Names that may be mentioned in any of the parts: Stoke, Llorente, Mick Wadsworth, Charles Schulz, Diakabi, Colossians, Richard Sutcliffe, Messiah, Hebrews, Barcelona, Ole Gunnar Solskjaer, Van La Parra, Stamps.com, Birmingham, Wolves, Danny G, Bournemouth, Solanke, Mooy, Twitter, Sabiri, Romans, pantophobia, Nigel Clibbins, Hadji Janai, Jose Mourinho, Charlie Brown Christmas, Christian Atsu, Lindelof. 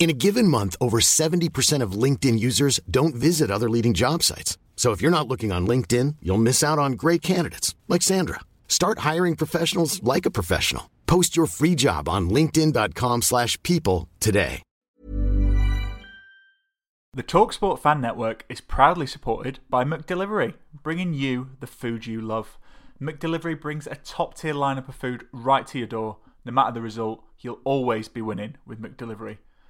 In a given month, over 70% of LinkedIn users don't visit other leading job sites. So if you're not looking on LinkedIn, you'll miss out on great candidates like Sandra. Start hiring professionals like a professional. Post your free job on linkedin.com/people today. The TalkSport Fan Network is proudly supported by McDelivery, bringing you the food you love. McDelivery brings a top-tier lineup of food right to your door. No matter the result, you'll always be winning with McDelivery.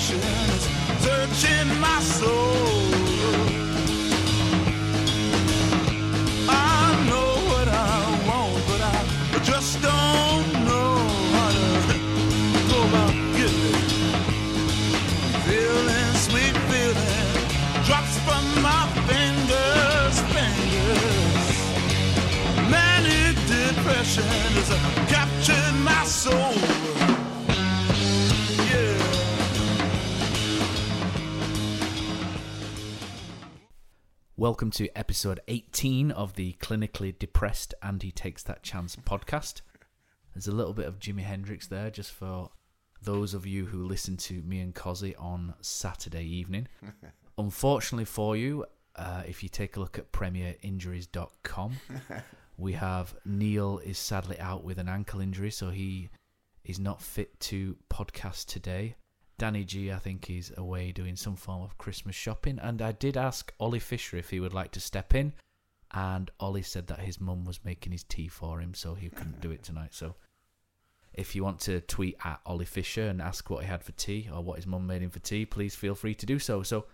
Searching my soul, I know what I want, but I just don't know how to go about getting it. Feeling, sweet feeling, drops from my fingers. Manic depression has captured my soul. Welcome to episode 18 of the Clinically Depressed Andy Takes That Chance podcast. There's a little bit of Jimi Hendrix there just for those of you who listen to me and Cozzy on Saturday evening. Unfortunately for you, if you take a look at premierinjuries.com, we have Neil is sadly out with an ankle injury, so he is not fit to podcast today. Danny G, I think, is away doing some form of Christmas shopping. And I did ask Ollie Fisher if he would like to step in. And Ollie said that his mum was making his tea for him, so he couldn't do it tonight. So if you want to tweet at Ollie Fisher and ask what he had for tea or what his mum made him for tea, please feel free to do so. So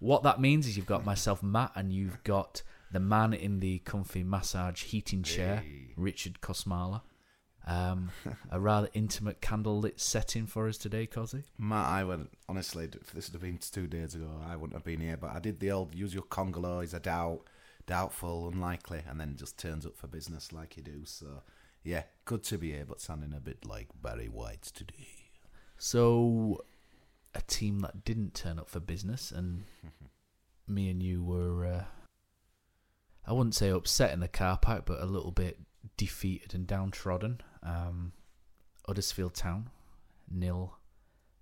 what that means is you've got myself, Matt, and you've got the man in the comfy massage heating chair, hey. Richard Kosmala. A rather intimate candlelit setting for us today, Cozzy. Matt, I went, honestly, if this would have been 2 days ago, I wouldn't have been here, but I did the old use your Kongolo, he's a doubtful, unlikely, and then just turns up for business like you do. So, yeah, good to be here, but sounding a bit like Barry White today. So, a team that didn't turn up for business, and me and you were, I wouldn't say upset in the car park, but a little bit defeated and downtrodden. Huddersfield Town 0,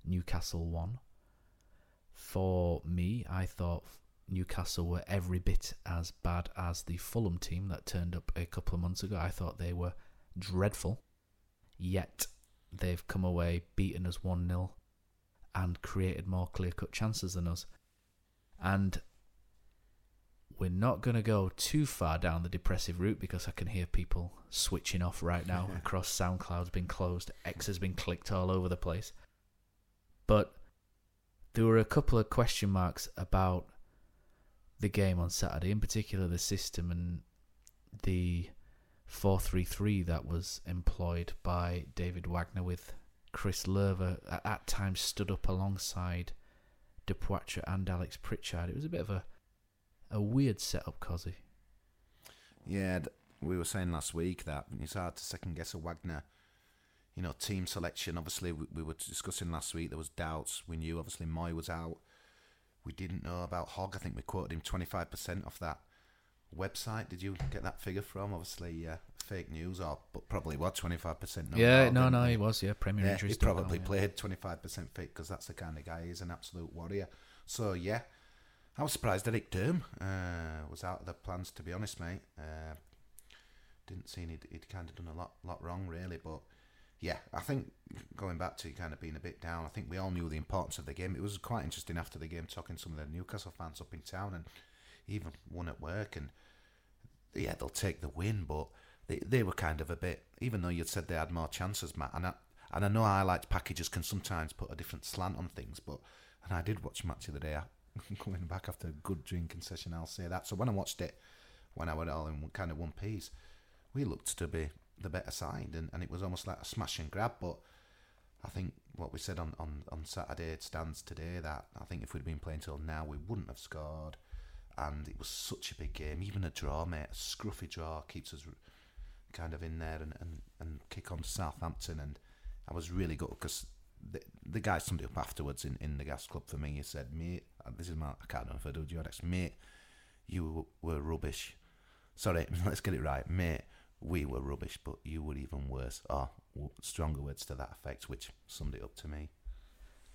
Newcastle 1. For me, I thought Newcastle were every bit as bad as the Fulham team that turned up a couple of months ago. I thought they were dreadful, yet they've come away beaten us 1-0 and created more clear-cut chances than us. And we're not going to go too far down the depressive route because I can hear people switching off right now across SoundCloud's been closed, X has been clicked all over the place. But there were a couple of question marks about the game on Saturday, in particular the system and the 4-3-3 that was employed by David Wagner with Chris Lurver at times stood up alongside Depoitre and Alex Pritchard. It was a bit of a weird setup, Cozzy. Yeah, we were saying last week that it's hard to second guess a Wagner, team selection. Obviously, we were discussing last week there was doubts. We knew obviously Mooy was out. We didn't know about Hogg. I think we quoted him 25% off that website. Did you get that figure from? Obviously, fake news, but probably what 25%. Yeah, no, he was. Yeah, Premier injuries. He probably played 25% fit because that's the kind of guy. He's an absolute warrior. So yeah. I was surprised Eric Durham was out of the plans, to be honest, mate. Didn't see he'd kind of done a lot wrong, really, but yeah, I think going back to kind of being a bit down, I think we all knew the importance of the game. It was quite interesting after the game talking to some of the Newcastle fans up in town, and even one at work, and yeah, they'll take the win, but they were kind of a bit, even though you'd said they had more chances, Matt, and I know highlight packages can sometimes put a different slant on things, but, and I did watch Match of the Day coming back after a good drinking session, I'll say that. So when I watched it, when I were all in kind of one piece, we looked to be the better side, and it was almost like a smash and grab. But I think what we said on Saturday stands today, that I think if we'd been playing till now, we wouldn't have scored. And it was such a big game. Even a draw, mate, a scruffy draw keeps us kind of in there and kick on to Southampton. And I was really gutted because the guy summed it up afterwards in the Gas Club for me. He said, mate, this is my, I can't remember if I did you next, mate, you were rubbish. Sorry, let's get it right. Mate, we were rubbish, but you were even worse. Or stronger words to that effect, which summed it up to me.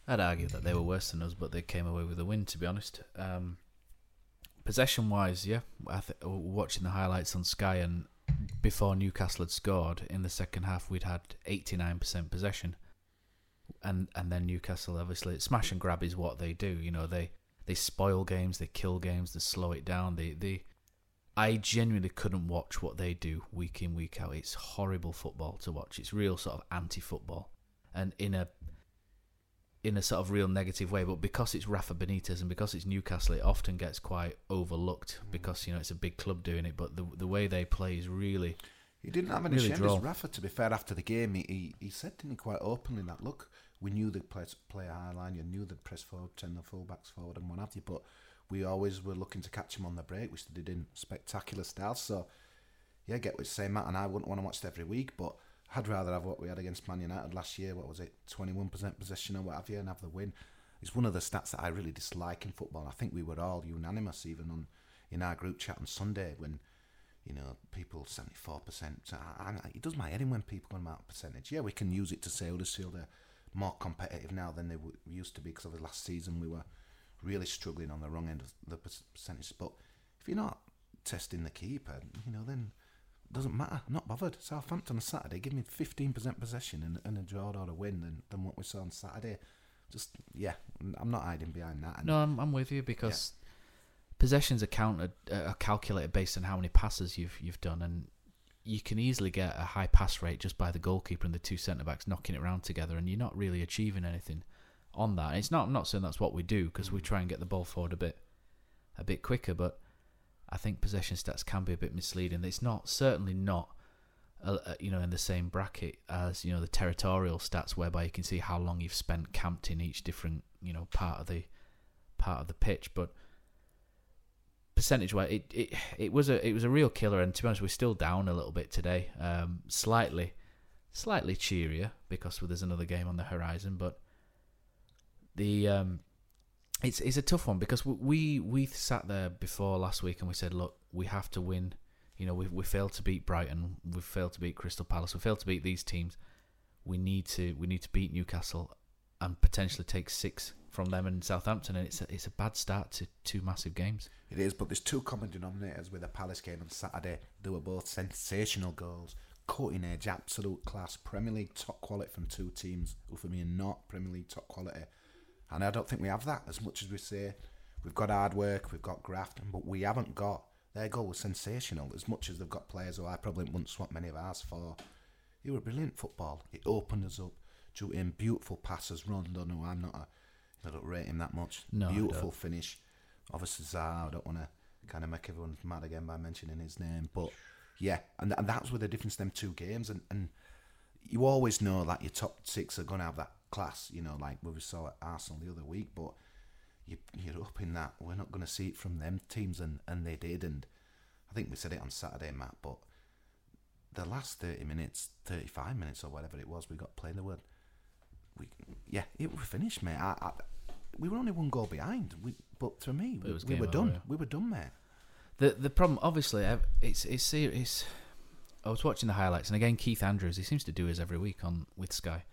I'd argue that they were worse than us, but they came away with a win, to be honest. Possession-wise, yeah, watching the highlights on Sky, and before Newcastle had scored in the second half, we'd had 89% possession, and then Newcastle, obviously, smash and grab is what they do. You know, they spoil games, they kill games, they slow it down. I genuinely couldn't watch what they do week in, week out. It's horrible football to watch. It's real sort of anti-football, and in a sort of real negative way. But because it's Rafa Benitez and because it's Newcastle, it often gets quite overlooked because, you know, it's a big club doing it. But the way they play is really... He didn't have any really shame as Rafa, to be fair. After the game, he said, didn't he, quite openly that, look, we knew they'd play a high line, you knew they'd press forward, turn the full-backs forward and what have you, but we always were looking to catch them on the break, which they did in spectacular style. So, yeah, get what you're saying, Matt, and I wouldn't want to watch it every week, but I'd rather have what we had against Man United last year. What was it, 21% possession or what have you, and have the win. It's one of the stats that I really dislike in football. I think we were all unanimous, even in our group chat on Sunday, when, you know, people 74%. It does my head in when people go about percentage. Yeah, we can use it to say Huddersfield are more competitive now than they used to be, because over last season we were really struggling on the wrong end of the percentage. But if you're not testing the keeper, you know, then... doesn't matter, I'm not bothered. Southampton on Saturday, give me 15% possession and a draw or a win than what we saw on Saturday. Just, yeah, I'm not hiding behind that. No, I'm with you, because possessions are counted, are calculated based on how many passes you've done, and you can easily get a high pass rate just by the goalkeeper and the two centre-backs knocking it round together, and you're not really achieving anything on that. And it's not, I'm not saying that's what we do, because we try and get the ball forward a bit quicker, but I think possession stats can be a bit misleading. It's not, certainly not, you know, in the same bracket as, you know, the territorial stats, whereby you can see how long you've spent camped in each different, you know, part of the pitch. But percentage-wise, it was a real killer. And to be honest, we're still down a little bit today, slightly cheerier because there's another game on the horizon. But the It's a tough one, because we sat there before last week and we said, look, we have to win. You know, we failed to beat Brighton, we failed to beat Crystal Palace, we failed to beat these teams. We need to beat Newcastle and potentially take 6 from them and Southampton, and it's a bad start to two massive games. It is, but there's two common denominators with the Palace game on Saturday. They were both sensational goals, cutting edge, absolute class, Premier League top quality from two teams who, for me, are not Premier League top quality. And I don't think we have that, as much as we say we've got hard work, we've got graft, but we haven't got... Their goal was sensational, as much as they've got players who I probably wouldn't swap many of ours for. It was brilliant football. It opened us up, drew in beautiful passes. Rondon, who I don't rate him that much. No, beautiful finish. Obviously, Zaha, I don't want to kind of make everyone mad again by mentioning his name. But yeah, and that's where the difference in them two games. And you always know that your top 6 are going to have that class, you know, like we saw at Arsenal the other week, but you're hoping that we're not going to see it from them teams, and they did. And I think we said it on Saturday, Matt, but the last 30 minutes, 35 minutes or whatever it was, we got playing the word. It was finished, mate. We were only one goal behind, but to me, we were done. We were done, mate. The problem, obviously, it's serious. I was watching the highlights, and again, Keith Andrews, he seems to do his every week with Sky.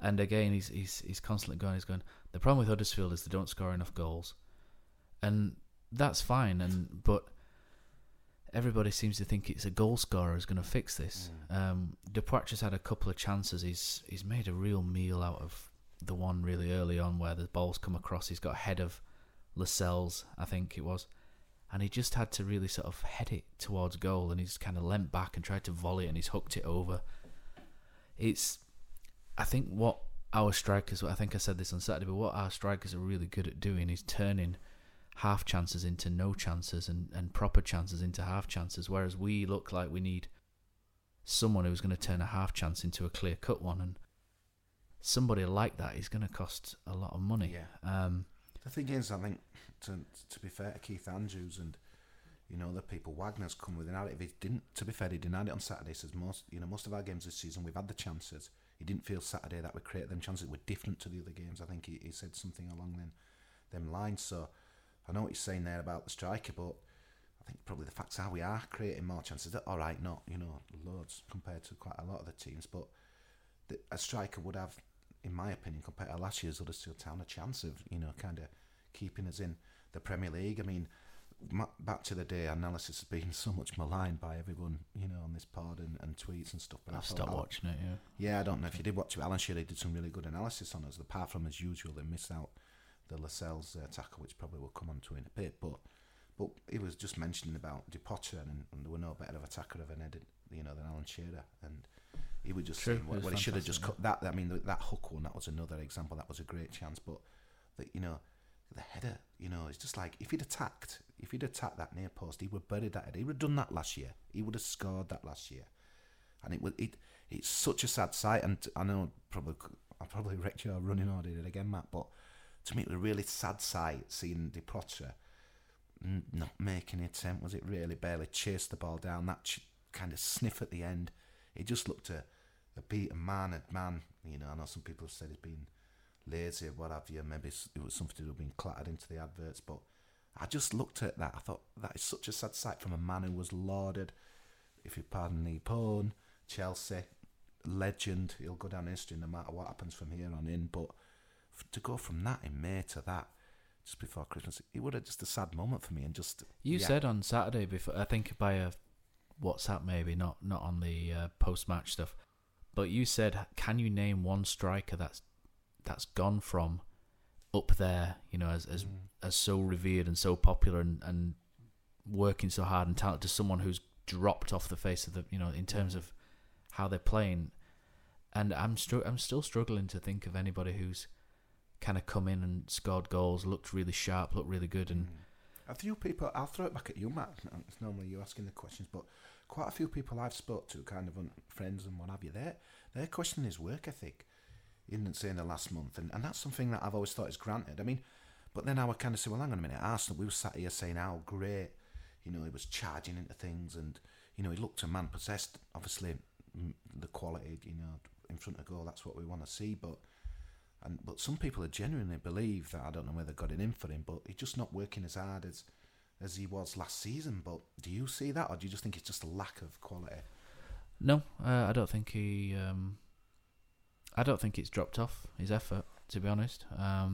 And again, he's constantly going. He's going, the problem with Huddersfield is they don't score enough goals, and that's fine. And but everybody seems to think it's a goal scorer who's going to fix this. Depoitre's had a couple of chances. He's made a real meal out of the one really early on where the ball's come across. He's got ahead of Lascelles, I think it was, and he just had to really sort of head it towards goal, and he's kind of leant back and tried to volley it, and he's hooked it over. It's, I think what our strikers, I think I said this on Saturday, but what our strikers are really good at doing is turning half chances into no chances and proper chances into half chances, whereas we look like we need someone who's going to turn a half chance into a clear-cut one, and somebody like that is going to cost a lot of money. Yeah. The thing is, I think, to be fair to Keith Andrews and, you know, the people, Wagner's come with an attitude. He didn't, to be fair, he denied it on Saturday. He says, most of our games this season, we've had the chances. He didn't feel Saturday that we created them chances. It were different to the other games. I think he said something along them lines, so I know what he's saying there about the striker, but I think probably the facts are we are creating more chances. All right, not, you know, loads compared to quite a lot of the teams, but a striker would have, in my opinion, compared to last year's Huddersfield Town, a chance of, you know, kind of keeping us in the Premier League. I mean, back to the day, analysis has been so much maligned by everyone, you know, on this pod and tweets and stuff. But I've stopped watching it, yeah. Yeah, I don't know if you did watch it. Alan Shearer did some really good analysis on us, apart from, as usual, they missed out the Lascelles tackle, which probably we'll come on to in a bit, but he was just mentioning about Depoitre, and there were no better of attacker of an edit, you know, than Alan Shearer, and he was just saying, well, he should have just cut that. I mean, that hook one, that was another example. That was a great chance, but that, you know, the header, you know, it's just like if he'd attacked that near post, he would have buried that header. He would have done that last year. He would have scored that last year, and it's such a sad sight. And I know I probably wrecked your running order again, Matt, but to me, it was a really sad sight seeing Depoitre not make an attempt. Was it really? Barely chased the ball down. That kind of sniff at the end. It just looked a beaten man. You know, I know some people have said he's been lazy or what have you. Maybe it was something to do with being clattered into the adverts. But I just looked at that. I thought, that is such a sad sight from a man who was lauded, if you pardon the pun, Chelsea legend. He'll go down in history no matter what happens from here on in, but to go from that in May to that just before Christmas, it would have just a sad moment for me. And just said on Saturday before, I think by a WhatsApp maybe, not on the post-match stuff, but you said, can you name one striker that's gone from up there, you know, as so revered and so popular and working so hard and talented, to someone who's dropped off the face of the, you know, in terms of how they're playing. And I'm still struggling to think of anybody who's kind of come in and scored goals, looked really sharp, looked really good. And a few people, I'll throw it back at you, Matt. It's normally you asking the questions, but quite a few people I've spoke to, kind of friends and what have you, their question is work ethic in, say, in the last month, and that's something that I've always thought is granted. I mean, but then I would kind of say, well, hang on a minute, Arsenal, we were sat here saying how great, you know, he was charging into things, and, you know, he looked a man possessed. Obviously, the quality, you know, in front of goal, that's what we want to see, but some people are genuinely believe that, I don't know whether they got it in for him, but he's just not working as hard as he was last season. But do you see that, or do you just think it's just a lack of quality? No, I don't think he. I don't think it's dropped off his effort, to be honest. I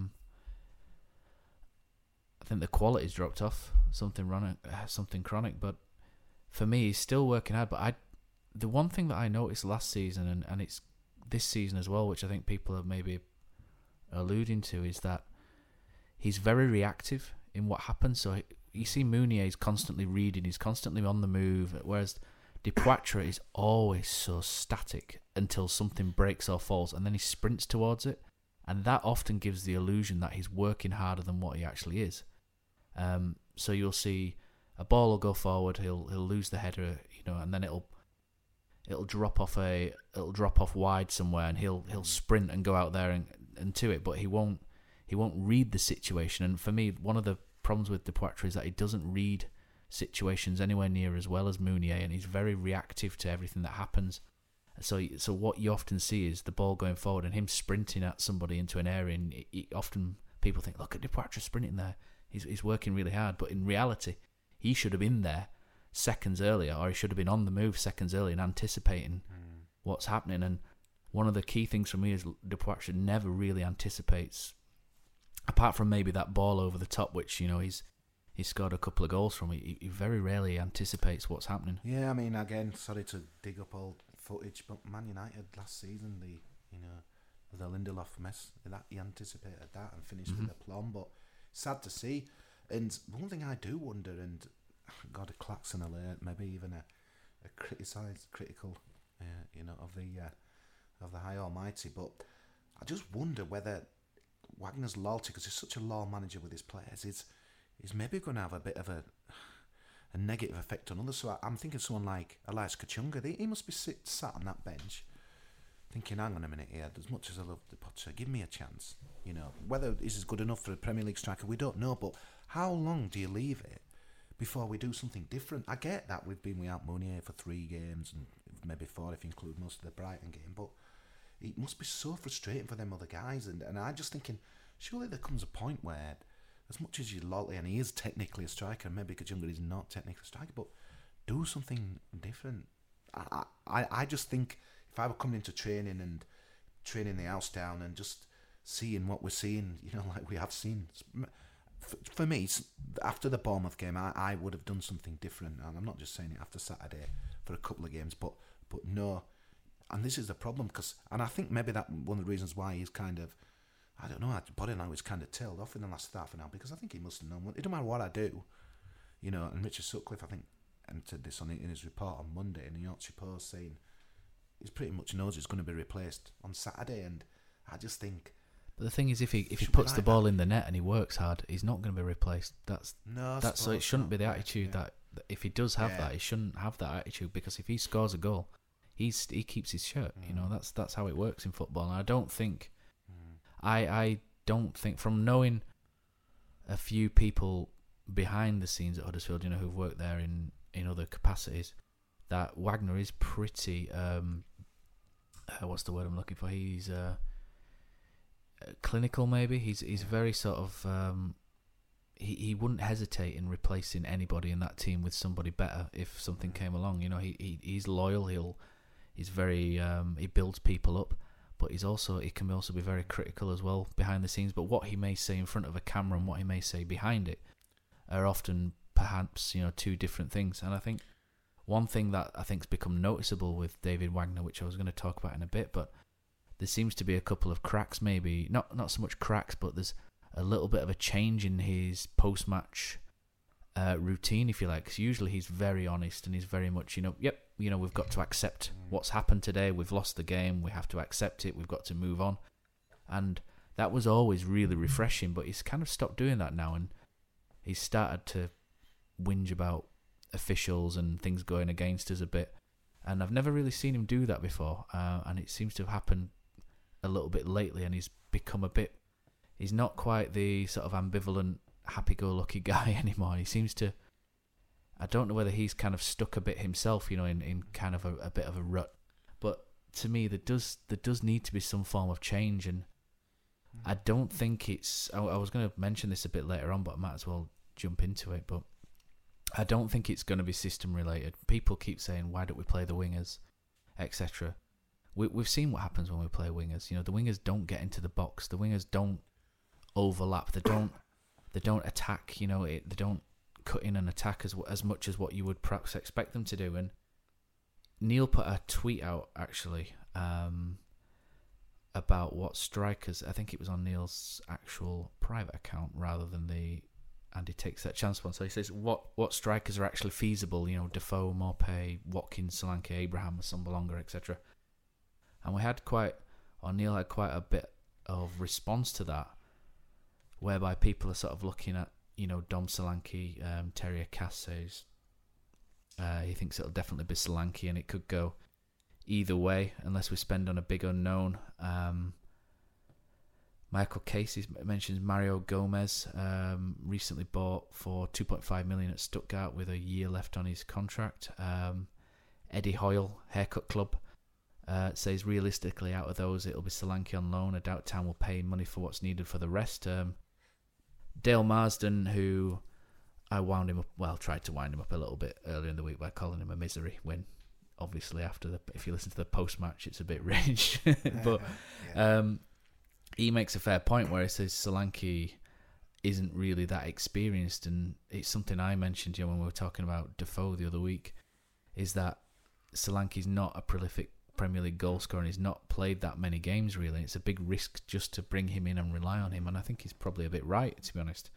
think the quality's dropped off. Something chronic. But for me, he's still working hard. But the one thing that I noticed last season, and it's this season as well, which I think people have maybe alluding to, is that he's very reactive in what happens. So you see Meunier is constantly reading, he's constantly on the move, whereas Depoitre is always so static until something breaks or falls, and then he sprints towards it, and that often gives the illusion that he's working harder than what he actually is. So you'll see a ball will go forward, he'll lose the header, you know, and then it'll drop off wide somewhere, and he'll sprint and go out there and to it, but he won't read the situation. And for me, one of the problems with Depoitre is that he doesn't read situations anywhere near as well as Meunier, and he's very reactive to everything that happens. So what you often see is the ball going forward and him sprinting at somebody into an area, and often people think, look at Depoitre sprinting there, he's working really hard, but in reality he should have been there seconds earlier, or he should have been on the move seconds earlier and anticipating what's happening. And one of the key things for me is Depoitre never really anticipates, apart from maybe that ball over the top, which, you know, he's he's scored a couple of goals from. He very rarely anticipates what's happening. Yeah, I mean, again, sorry to dig up old footage, but Man United last season, the Lindelof mess, that he anticipated that and finished with aplomb. But sad to see. And one thing I do wonder, and God, a Klaxon alert, maybe even a critical, of the High Almighty. But I just wonder whether Wagner's loyalty, because he's such a loyal manager with his players, is maybe going to have a bit of a negative effect on others. So I'm thinking someone like Elias Kachunga, he must be sat on that bench thinking, hang on a minute here, as much as I love Depoitre, give me a chance. Whether this is good enough for a Premier League striker, we don't know, but how long do you leave it before we do something different? I get that we've been without Meunier for 3 games, and maybe 4 if you include most of the Brighton game, but it must be so frustrating for them other guys. And I'm just thinking, surely there comes a point where, as much as you loyalty, and he is technically a striker, and maybe Kachunga is not technically a striker, but do something different. I just think, if I were coming into training and training the house down and just seeing what we're seeing, like we have seen, for me, after the Bournemouth game, I would have done something different. And I'm not just saying it after Saturday for a couple of games, but no. And this is the problem, and I think maybe that one of the reasons why he's kind of, I don't know, body language kind of tailed off in the last half an hour, because I think he must have known, it doesn't matter what I do, and Richard Sutcliffe, I think, entered this in his report on Monday in the Yorkshire Post, saying he pretty much knows he's going to be replaced on Saturday, and I just think... But the thing is, if he puts the ball in the net and he works hard, he's not going to be replaced. So it shouldn't be the attitude that if he does have that, he shouldn't have that attitude, because if he scores a goal, he keeps his shirt. That's how it works in football. And I don't think I don't think, from knowing a few people behind the scenes at Huddersfield, who've worked there in other capacities, that Wagner is pretty what's the word I'm looking for? He's clinical, maybe. He's very sort of he wouldn't hesitate in replacing anybody in that team with somebody better if something came along. He's loyal. He's very he builds people up, but he can also be very critical as well behind the scenes. But what he may say in front of a camera and what he may say behind it are often perhaps two different things. And I think one thing that I think's become noticeable with David Wagner, which I was going to talk about in a bit, but there seems to be a couple of cracks, maybe not so much cracks, but there's a little bit of a change in his post-match routine, if you like. Because usually he's very honest and he's very much, we've got to accept what's happened today. We've lost the game. We have to accept it. We've got to move on. And that was always really refreshing, but he's kind of stopped doing that now, and he's started to whinge about officials and things going against us a bit. And I've never really seen him do that before, and it seems to have happened a little bit lately, and he's become a bit... He's not quite the sort of ambivalent, happy-go-lucky guy anymore. He seems to... I don't know whether he's kind of stuck a bit himself, in kind of a bit of a rut. But to me, there does need to be some form of change, and I don't think it's... I was going to mention this a bit later on, but I might as well jump into it, but I don't think it's going to be system-related. People keep saying, why don't we play the wingers, etc. We've seen what happens when we play wingers. The wingers don't get into the box. The wingers don't overlap. They don't attack. They don't cut in and attack as much as what you would perhaps expect them to do. And Neil put a tweet out actually about what strikers. I think it was on Neil's actual private account rather than the Andy Takes That Chance one. So he says what strikers are actually feasible. Defoe, Maupay, Watkins, Solanke, Abraham, Sambalonga, etc. And Neil had quite a bit of response to that, whereby people are sort of looking at, Dom Solanke, Terry Akas says he thinks it'll definitely be Solanke, and it could go either way unless we spend on a big unknown. Michael Casey mentions Mario Gomez, recently bought for 2.5 million at Stuttgart with a year left on his contract. Eddie Hoyle, Haircut Club, says realistically out of those it'll be Solanke on loan. I doubt Town will pay money for what's needed for the rest. Dale Marsden, who I tried to wind him up a little bit earlier in the week by calling him a misery win. Obviously, if you listen to the post-match, it's a bit rich. But he makes a fair point where he says Solanke isn't really that experienced. And it's something I mentioned, you know, when we were talking about Defoe the other week, is that Solanke's not a prolific Premier League goal scorer and he's not played that many games really. It's a big risk just to bring him in and rely on him, and I think he's probably a bit right, to be honest.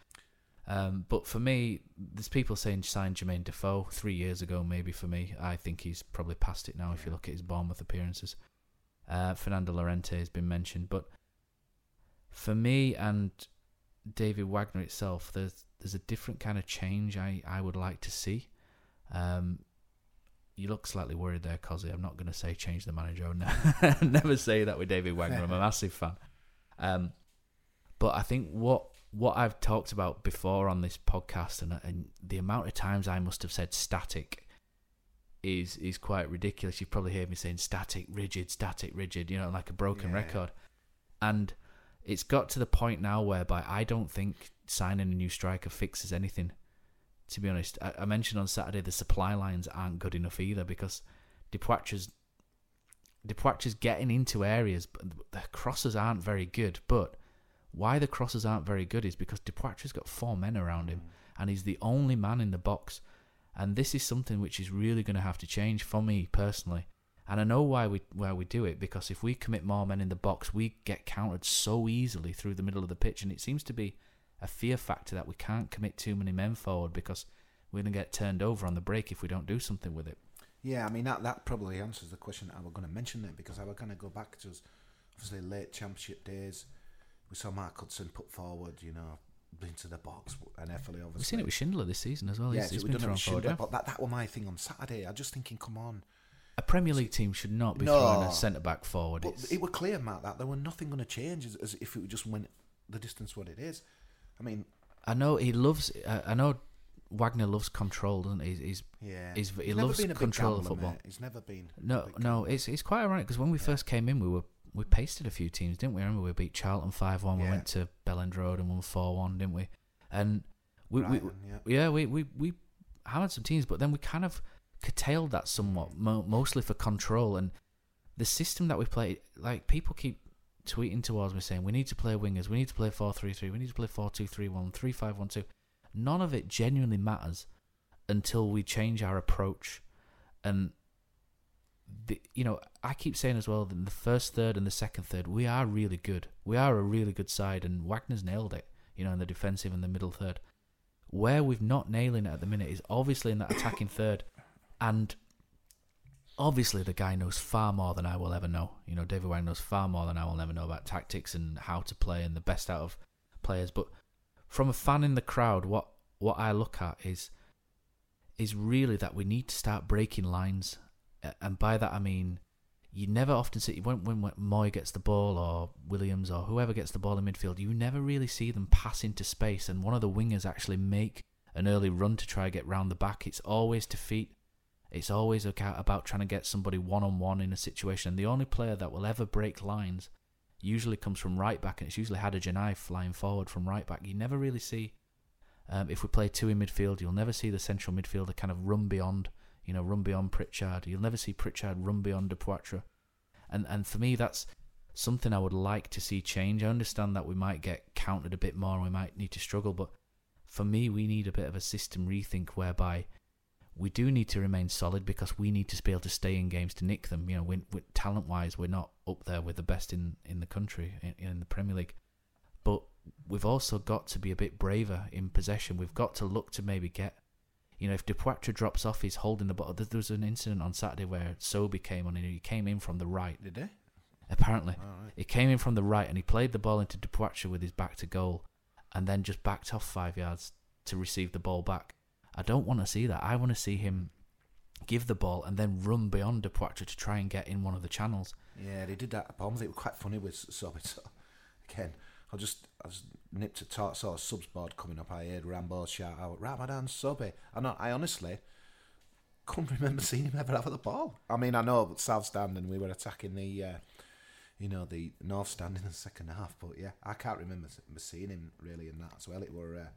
But for me, there's people saying sign Jermaine Defoe 3 years ago, maybe for me. I think he's probably past it now if you look at his Bournemouth appearances. Fernando Llorente has been mentioned, but for me and David Wagner itself, there's a different kind of change I would like to see. You look slightly worried there, Cozzy. I'm not going to say change the manager. I never say that with David Wagner. I'm a massive fan. But I think what I've talked about before on this podcast and the amount of times I must have said static is quite ridiculous. You've probably heard me saying static, rigid, you know, like a broken record. And it's got to the point now whereby I don't think signing a new striker fixes anything. To be honest, I mentioned on Saturday the supply lines aren't good enough either, because Depoitre's getting into areas, but the crosses aren't very good. But why the crosses aren't very good is because Depoitre's got four men around him and he's the only man in the box. And this is something which is really going to have to change for me personally. And I know why we do it, because if we commit more men in the box, we get countered so easily through the middle of the pitch, and it seems to be a fear factor that we can't commit too many men forward because we're going to get turned over on the break if we don't do something with it. Yeah, I mean, that probably answers the question I was going to mention there, because I was going to go back to, obviously, late Championship days. We saw Mark Hudson put forward, you know, into the box, and Effley, obviously. We've seen it with Schindler this season as well. Yeah, he's been thrown forward. Yeah. But that was my thing on Saturday. I was just thinking, come on. A Premier League team should not be throwing a centre-back forward. But it was clear, Matt, that there were nothing going to change as if it just went the distance what it is. I mean, I know Wagner loves control, doesn't he? He loves control of football. He's never been. No, it's quite ironic, because when we first came in, we pasted a few teams, didn't we? I remember we beat Charlton 5-1. We went to Belland Road and won 4-1, didn't we? And we hammered some teams, but then we kind of curtailed that somewhat, mostly for control. And the system that we played, like, people keep tweeting towards me saying we need to play wingers, we need to play 4-3-3, we need to play 4-2-3-1, 3-5-1-2. None of it genuinely matters until we change our approach. And I keep saying as well that in the first third and the second third we are really good. We are a really good side, and Wagner's nailed it. You know, in the defensive and the middle third. Where we've not nailing it at the minute is obviously in that attacking third, and obviously, the guy knows far more than I will ever know. You know, David Wang knows far more than I will ever know about tactics and how to play and the best out of players. But from a fan in the crowd, what I look at is really that we need to start breaking lines. And by that, I mean, you never often see, when Mooy gets the ball or Williams or whoever gets the ball in midfield, you never really see them pass into space and one of the wingers actually make an early run to try and get round the back. It's always to feet. It's always about trying to get somebody one-on-one in a situation. And the only player that will ever break lines usually comes from right-back, and it's usually Hadji Janai flying forward from right-back. You never really see, if we play two in midfield, you'll never see the central midfielder kind of run beyond Pritchard. You'll never see Pritchard run beyond Depoitre. And for me, that's something I would like to see change. I understand that we might get countered a bit more and we might need to struggle, but for me, we need a bit of a system rethink whereby we do need to remain solid, because we need to be able to stay in games to nick them. You know, talent-wise, we're not up there with the best in the country, in the Premier League. But we've also got to be a bit braver in possession. We've got to look to maybe get... You know, if Depoitre drops off, he's holding the ball. There was an incident on Saturday where Sobhi came on and he came in from the right. Did he? Apparently. Oh, right. He came in from the right and he played the ball into Depoitre with his back to goal and then just backed off 5 yards to receive the ball back. I don't want to see that. I want to see him give the ball and then run beyond Depoitre to try and get in one of the channels. Yeah, they did that at Bournemouth. It was quite funny with Sobhi. So, again, I just nipped a tart, saw a subs board coming up. I heard Rambo shout out, Ramadan Sobhi. And I honestly couldn't remember seeing him ever have the ball. I mean, I know, but South Stand, and we were attacking the, the North Stand in the second half. But yeah, I can't remember seeing him really in that as well. It were...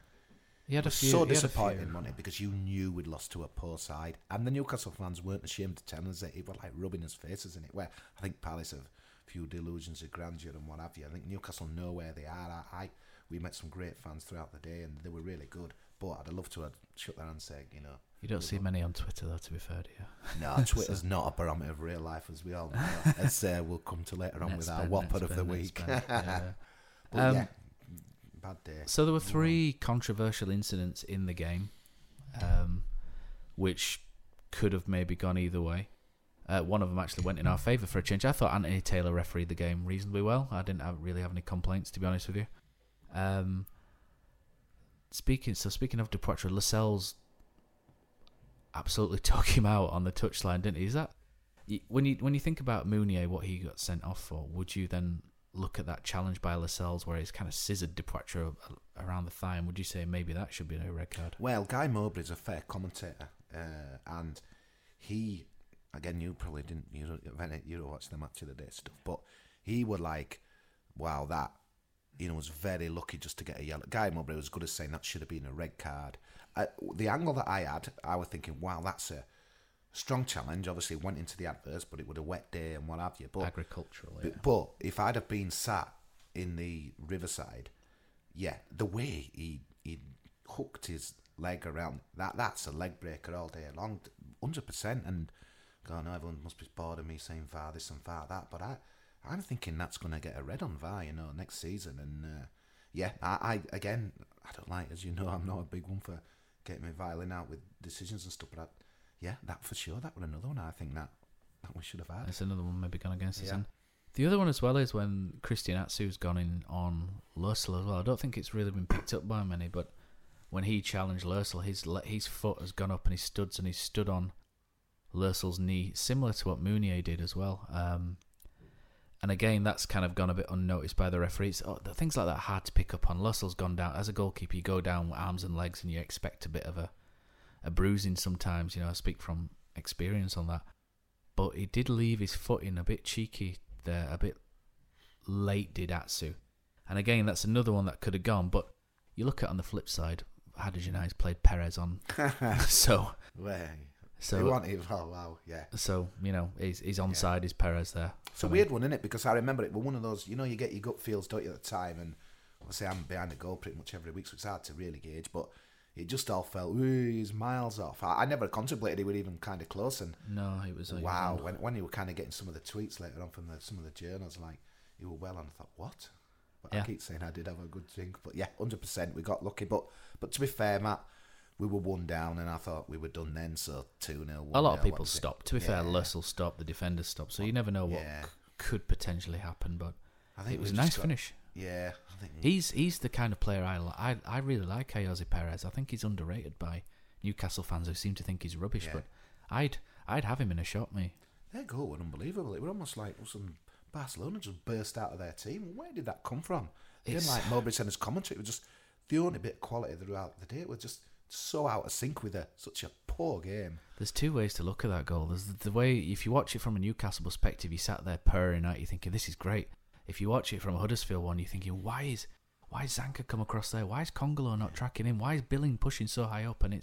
so disappointing, wasn't it? Because you knew we'd lost to a poor side, and the Newcastle fans weren't ashamed to tell us it. It was like rubbing us faces in it. Where I think Palace have a few delusions of grandeur and what have you. I think Newcastle know where they are. I we met some great fans throughout the day, and they were really good. But I'd love to have shut their hand and say, you know. You don't see many on Twitter, though, to be fair to you. No, Twitter's not a barometer of real life, as we all know. As we'll come to later on with our whopper of the week. Yeah. But yeah, bad day. So there were three controversial incidents in the game, which could have maybe gone either way. One of them actually went in our favour for a change. I thought Anthony Taylor refereed the game reasonably well. I didn't really have any complaints, to be honest with you. Speaking of Depoitre, Lascelles absolutely took him out on the touchline, didn't he? Is that when you think about Meunier, what he got sent off for? Would you then look at that challenge by Lascelles where he's kind of scissored Depoitre around the thigh, and would you say maybe that should be a red card? Well, Guy Mowbray's a fair commentator, and he, again, you probably didn't, you watch the match of the day stuff, but he were like, wow, that, you know, was very lucky just to get a yellow. Guy Mowbray was good at saying that should have been a red card. The angle that I had, I was thinking, wow, that's a strong challenge. Obviously, it went into the adverts, but it was a wet day and what have you. But agricultural, yeah. But if I'd have been sat in the Riverside, yeah, the way he hooked his leg around, that's a leg breaker all day long, 100%. And God, no, everyone must be bored of me saying VAR this and VAR that, but I'm thinking that's going to get a red on VAR, you know, next season. And yeah, I again, I don't like, as you know, I'm not a big one for getting my violin out with decisions and stuff, but yeah, that for sure, that was another one I think that we should have had. That's another one maybe gone against us. Yeah. The other one as well is when Christian Atsu's gone in on Lascelles as well. I don't think it's really been picked up by many, but when he challenged Lascelles, his foot has gone up and he stood on Lascelles' knee, similar to what Meunier did as well. And again, that's kind of gone a bit unnoticed by the referees. Oh, things like that hard to pick up on. Lascelles gone down as a goalkeeper. You go down with arms and legs, and you expect a bit of a bruising sometimes. You know, I speak from experience on that. But he did leave his foot in a bit cheeky there, a bit late. Did Atsu? And again, that's another one that could have gone. But you look at on the flip side, Huddersfield United played Pérez on, so. Way. So, wanted, oh wow, yeah. So, you know, he's onside, his Pérez there. It's a weird one, isn't it? Because I remember it was one of those, you know, you get your gut feels, don't you, at the time, and obviously I'm behind the goal pretty much every week, so it's hard to really gauge, but it just all felt, ooh, he's miles off. I never contemplated he were even kind of close, and no, it was like, wow, when you were kind of getting some of the tweets later on from some of the journals, like, you were well on, I thought, what? But yeah. I keep saying I did have a good drink, but yeah, 100%, we got lucky, but to be fair, Matt, we were one down, and I thought we were done then, so 2-0. A lot of people stopped. To be fair, Lascelles stopped, the defenders stopped, so you never know what could potentially happen, but I think it was a nice finish. Yeah. I think he's the kind of player I like. I really like Ayoze Pérez. I think he's underrated by Newcastle fans who seem to think he's rubbish, but I'd have him in a shot, me. Their goal were unbelievable. It was almost like some Barcelona just burst out of their team. Where did that come from? It didn't like Mowbray said in his commentary. It was just the only bit of quality throughout the day. It was just so out of sync with such a poor game. There's two ways to look at that goal. There's the way, if you watch it from a Newcastle perspective, you sat there purring out, you're thinking, this is great. If you watch it from a Huddersfield one, you're thinking, why is Zanka come across there? Why is Kongolo not tracking him? Why is Billing pushing so high up? And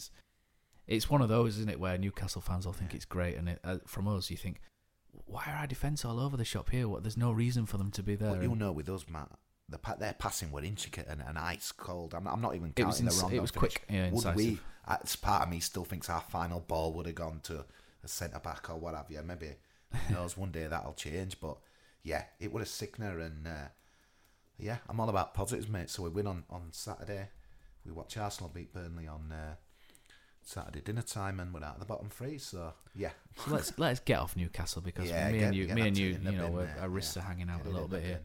it's one of those, isn't it, where Newcastle fans all think it's great, and from us, you think, why are our defence all over the shop here? What? There's no reason for them to be there. Well, you know, with us, Matt, their passing were intricate and ice cold. I'm not even counting the wrong. It was quick. Yeah, would we? Part of me still thinks our final ball would have gone to a centre back or what have you. Maybe who knows, one day that'll change. But yeah, it was a sickener, and yeah, I'm all about positives, mate. So we win on Saturday. We watch Arsenal beat Burnley on Saturday dinner time, and we're out of the bottom three. So yeah, let's get off Newcastle, because me and you, our wrists are hanging out a little bit here.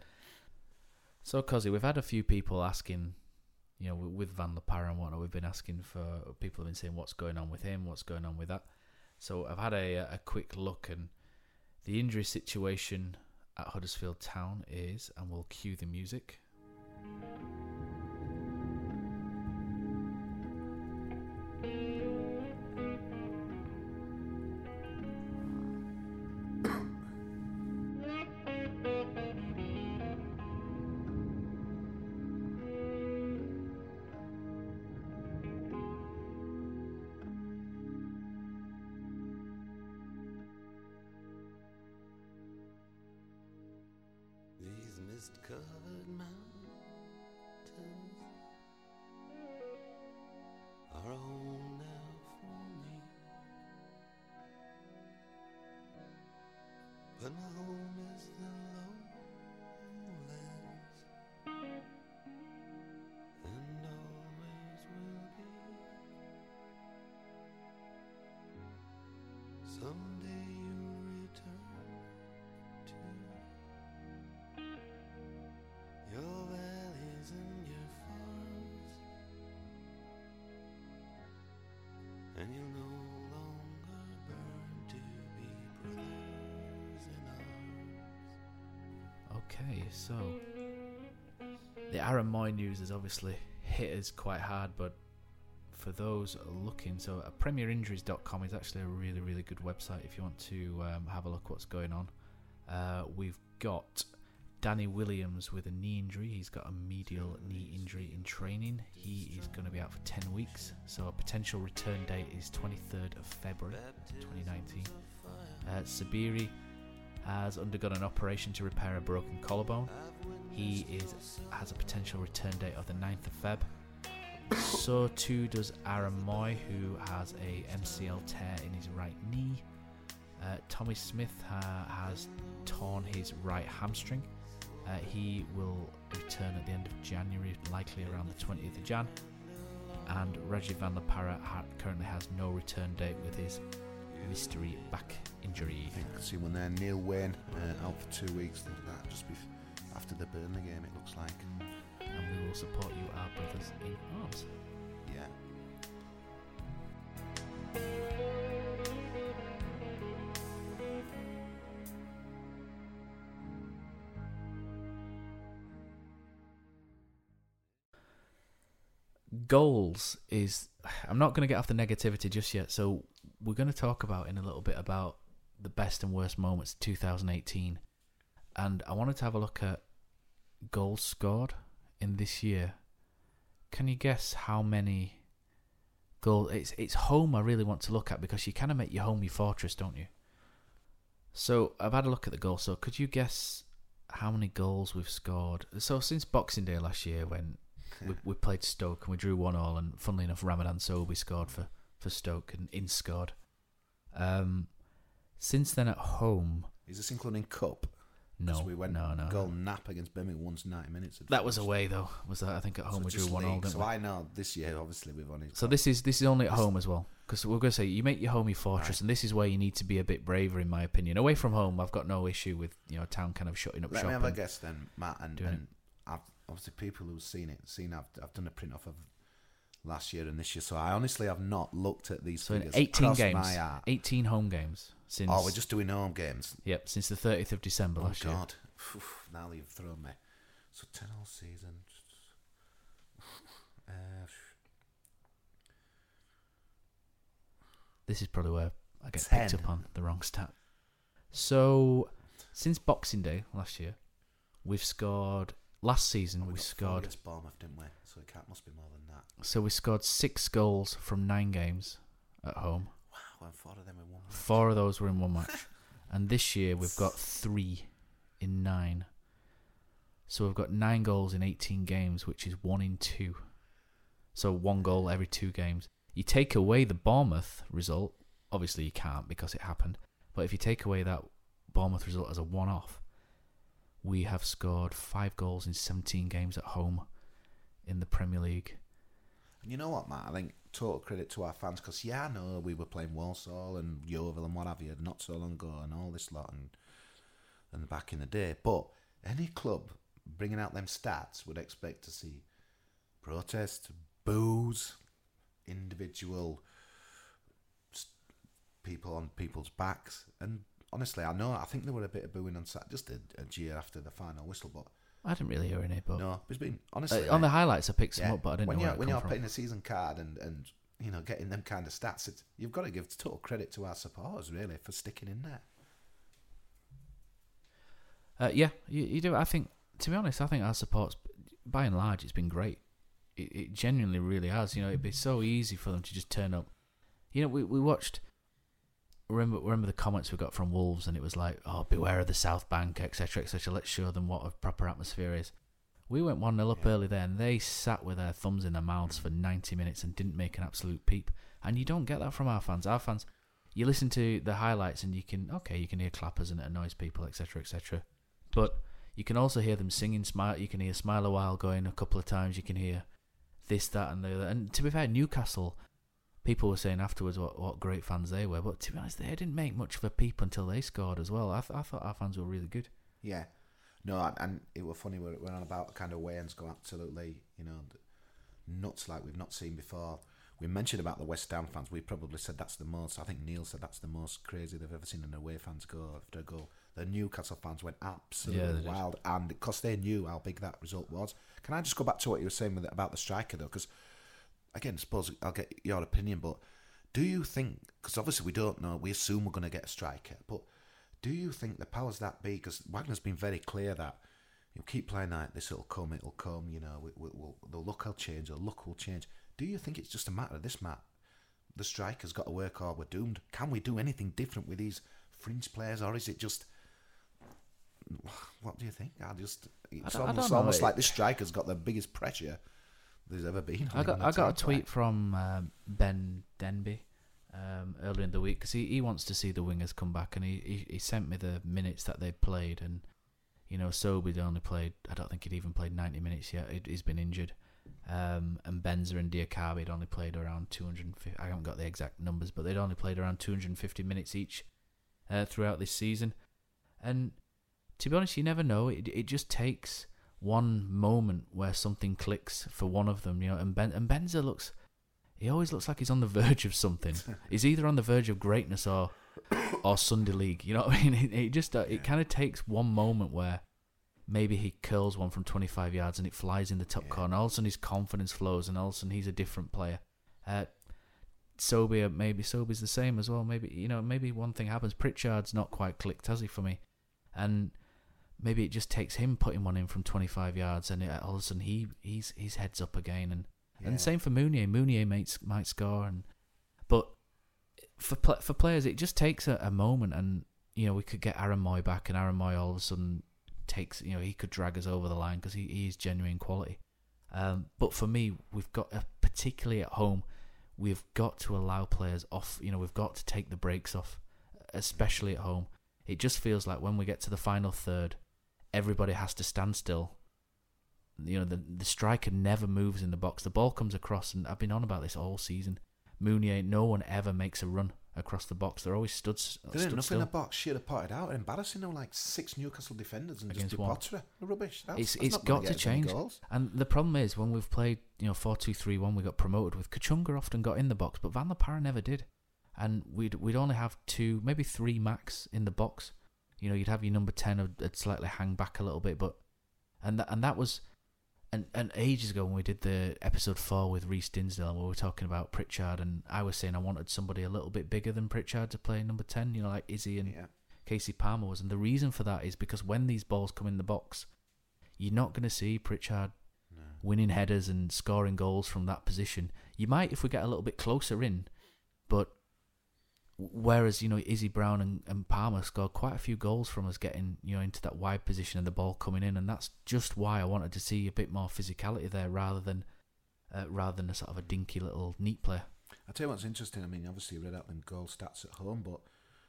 So, Cozzy, we've had a few people asking, you know, with Van La Parra and whatnot, we've been asking for, people have been saying what's going on with him, what's going on with that. So I've had a quick look, and the injury situation at Huddersfield Town is, and we'll cue the music. Mist-covered mountains and home is the lowlands, and always will be. Someday you'll return to your valleys and your farms, and you'll know. Okay, so the Aaron Mooy news has obviously hit us quite hard, but for those looking, so premierinjuries.com is actually a really, really good website if you want to have a look what's going on. We've got Danny Williams with a knee injury. He's got a medial knee injury in training. He is going to be out for 10 weeks, so a potential return date is 23rd of February 2019. Sabiri has undergone an operation to repair a broken collarbone. He has a potential return date of the 9th of Feb. So too does Aaron Mooy, who has a MCL tear in his right knee. Tommy Smith has torn his right hamstring. He will return at the end of January, likely around the 20th of Jan. And Rajiv Van La Parra currently has no return date with his mystery back injury. I think I can see one there. Neil Wayne out for 2 weeks. That just after the Burnley game, it looks like. And we will support you, our brothers in arms. Yeah. Goals is. I'm not going to get off the negativity just yet. So we're going to talk about in a little bit about the best and worst moments of 2018, and I wanted to have a look at goals scored in this year. Can you guess how many goals? It's home I really want to look at, because you kind of make your home your fortress, don't you? So I've had a look at the goals. So could you guess how many goals we've scored? So since Boxing Day last year, when we played Stoke and we drew 1-1, and funnily enough, Ramadan Sobhi scored for Stoke and scored. Since then at home... Is this including Cup? No, we went no. Goal nap against Birmingham once 90 minutes. That was away though. Was that? I think at home we drew 1-1. So I know this year obviously we've only... So this is only at home as well, because we're going to say you make your home your fortress, right. And this is where you need to be a bit braver, in my opinion. Away from home, I've got no issue with town kind of shutting up shop. Let me have a guess then, Matt, and I've, obviously people who've seen I've done a print off of last year and this year, so I honestly have not looked at these figures. 18 games, 18 home games. Since, we're just doing home games. Yep, since the 30th of December last year. Oh God, now you've thrown me. So 10 all season. This is probably where I get 10. Picked up on the wrong stat. So since Boxing Day last year, we've scored. Last season we scored. Against Bournemouth, didn't we? So it must be more than that. So we scored 6 goals from 9 games at home. Wow, and 4 of them in one match. 4 of those were in one match, and this year we've got 3 in 9. So we've got 9 goals in 18 games, which is 1 in 2. So 1 goal every 2 games. You take away the Bournemouth result, obviously you can't because it happened. But if you take away that Bournemouth result as a one-off, we have scored 5 goals in 17 games at home in the Premier League. And you know what, Matt? I think total credit to our fans, because I know we were playing Walsall and Yeovil and what have you not so long ago and all this lot and back in the day. But any club bringing out them stats would expect to see protest, boos, individual people on people's backs, and honestly, I think there were a bit of booing on Saturday, just a jeer after the final whistle, but... I didn't really hear any, but... No, it's been... Honestly... on the highlights, I picked some up, but I didn't know where it came from. When you're putting a season card and getting them kind of stats, you've got to give total credit to our supporters, really, for sticking in there. You do. I think, to be honest, our support's, by and large, it's been great. It genuinely really has. It'd be so easy for them to just turn up. We watched... Remember the comments we got from Wolves, and it was like, "Oh, beware of the South Bank, etc., etc. Let's show them what a proper atmosphere is." We went 1-0 up early there, and they sat with their thumbs in their mouths for 90 minutes and didn't make an absolute peep. And you don't get that from our fans. Our fans, you listen to the highlights and you can, okay, you can hear clappers and it annoys people, etc., etc. But you can also hear them singing, smile. You can hear Smile a While going a couple of times. You can hear this, that, and the other. And to be fair, Newcastle, people were saying afterwards what great fans they were. But to be honest, they didn't make much of a peep until they scored as well. I thought our fans were really good. Yeah. No, and it was funny. We went on about kind of Wayne's go absolutely, you know, nuts like we've not seen before. We mentioned about the West Ham fans. We probably said that's the most. I think Neil said that's the most crazy they've ever seen an away fans go after a goal. The Newcastle fans went absolutely wild, and because they knew how big that result was. Can I just go back to what you were saying about the striker though? Because again, I suppose I'll get your opinion. But do you think? Because obviously we don't know. We assume we're going to get a striker, but do you think the powers that be? Because Wagner's been very clear that you keep playing like this, it'll come. You know, the luck will change. The luck will change. Do you think it's just a matter of this, Matt? The striker's got to work, or we're doomed. Can we do anything different with these fringe players, or is it just? What do you think? It's almost like this striker's got the biggest pressure there's ever been. I got a tweet from Ben Denby earlier in the week because he wants to see the wingers come back, and he sent me the minutes that they played, and you know Sobhi'd only played. I don't think he'd even played 90 minutes yet. He's been injured, and Benza and Diakabi had only played around 250. I haven't got the exact numbers, but they'd only played around 250 minutes each throughout this season, and to be honest, you never know. It just takes one moment where something clicks for one of them, you know. And Benza looks. He always looks like he's on the verge of something. He's either on the verge of greatness or Sunday League. You know what I mean? It kind of takes one moment where maybe he curls one from 25 yards and it flies in the top corner. All of a sudden his confidence flows and all of a sudden he's a different player. Sobhi's the same as well. Maybe one thing happens. Pritchard's not quite clicked, has he, for me? And maybe it just takes him putting one in from 25 yards and all of a sudden his head's up again and. Yeah. And same for Meunier. Meunier might score, but for players, it just takes a moment. And you know, we could get Aaron Mooy back, and Aaron Mooy all of a sudden takes. You know, he could drag us over the line because he is genuine quality. But for me, we've got particularly at home, we've got to allow players off. You know, we've got to take the breaks off, especially at home. It just feels like when we get to the final third, everybody has to stand still. You know, the striker never moves in the box. The ball comes across, and I've been on about this all season. Meunier, no one ever makes a run across the box. They're always stood nothing still. In the box. She'd have potted out. Embarrassing, though, like six Newcastle defenders and against just Depoitre. Rubbish. It's got to change. And the problem is, when we've played, you know, 4-2-3-1, we got promoted with. Kachunga often got in the box, but Van La Parra never did. And we'd only have two, maybe three max in the box. You know, you'd have your number 10 would slightly hang back a little bit, but and that was. And ages ago when we did the episode 4 with Reece Dinsdale, we were talking about Pritchard, and I was saying I wanted somebody a little bit bigger than Pritchard to play number 10, you know, like Izzy and Casey Palmer was. And the reason for that is because when these balls come in the box, you're not going to see Pritchard winning headers and scoring goals from that position. You might if we get a little bit closer in, but whereas, you know, Izzy Brown and Palmer scored quite a few goals from us getting, you know, into that wide position and the ball coming in, and that's just why I wanted to see a bit more physicality there rather than a sort of a dinky little neat player. I tell you what's interesting. I mean, obviously you read out them goal stats at home, but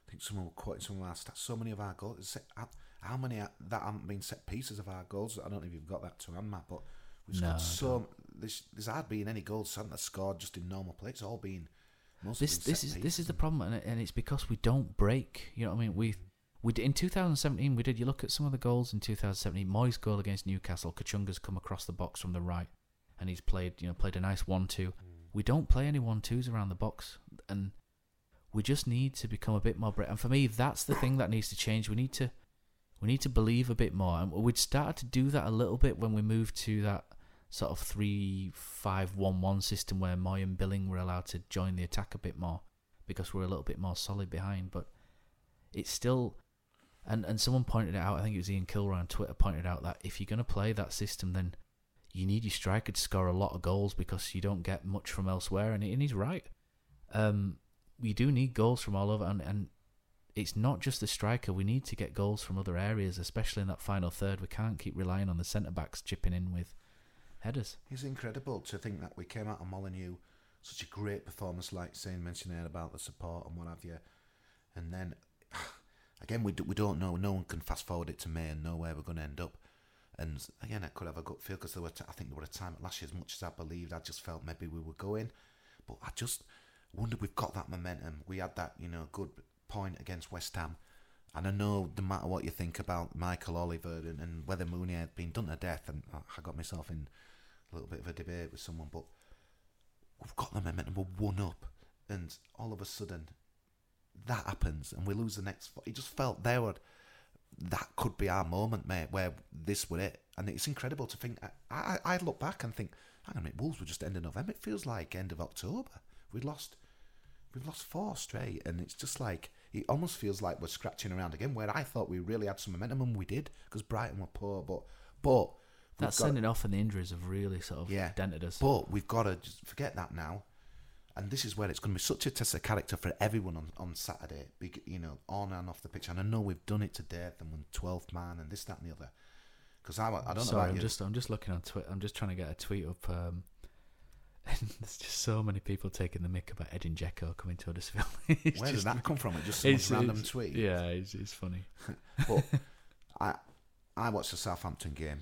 I think someone quoted some of our stats. So many of our goals, how many that haven't been set pieces of our goals? I don't know if you've got that to hand, Matt, but we've got so there's hardly been any goals that's scored just in normal play. It's all been. This is the problem, and it's because we don't break. You know what I mean? We in 2017 we did. You look at some of the goals in 2017. Mooy's goal against Newcastle, Kachunga's come across the box from the right, and he's played a nice 1-2. We don't play any 1-2s around the box, and we just need to become a bit more break. And for me, that's the thing that needs to change. We need to believe a bit more, and we'd started to do that a little bit when we moved to that sort of 3-5-1-1 system where Mooy and Billing were allowed to join the attack a bit more because we're a little bit more solid behind. But it's still, and someone pointed it out, I think it was Ian Kilroy on Twitter pointed out that if you're going to play that system, then you need your striker to score a lot of goals because you don't get much from elsewhere, and he's right. We do need goals from all over, and it's not just the striker. We need to get goals from other areas, especially in that final third. We can't keep relying on the centre-backs chipping in with headers. It's incredible to think that we came out of Molineux such a great performance, like saying, mentioning about the support and what have you. And then, again, we don't know. No one can fast forward it to May and know where we're going to end up. And again, I could have a gut feel because I think there were a time at last year, as much as I believed, I just felt maybe we were going. But I just wondered, we've got that momentum. We had that, good point against West Ham. And I know, no matter what you think about Michael Oliver and whether Meunier had been done to death, and I got myself in a little bit of a debate with someone, but we've got the momentum, we're one up, and all of a sudden that happens and we lose the next. It just felt that could be our moment, mate, where this were it. And it's incredible to think. I look back and think, hang on a minute, Wolves were just end of November. It feels like end of October. We've lost four straight, and it's just like. It almost feels like we're scratching around again, where I thought we really had some momentum, and we did, because Brighton were poor, but that sending off and the injuries have really sort of dented us. But we've got to just forget that now, and this is where it's going to be such a test of character for everyone on Saturday, on and off the pitch. And I know we've done it to death, and when 12th man and this, that, and the other. Because I don't know about you. I'm just looking on Twitter. I'm just trying to get a tweet up. And there's just so many people taking the mick about Edin Dzeko coming to Huddersfield. Where does that come from? It's just some random tweet. Yeah, it's funny. But I watched the Southampton game.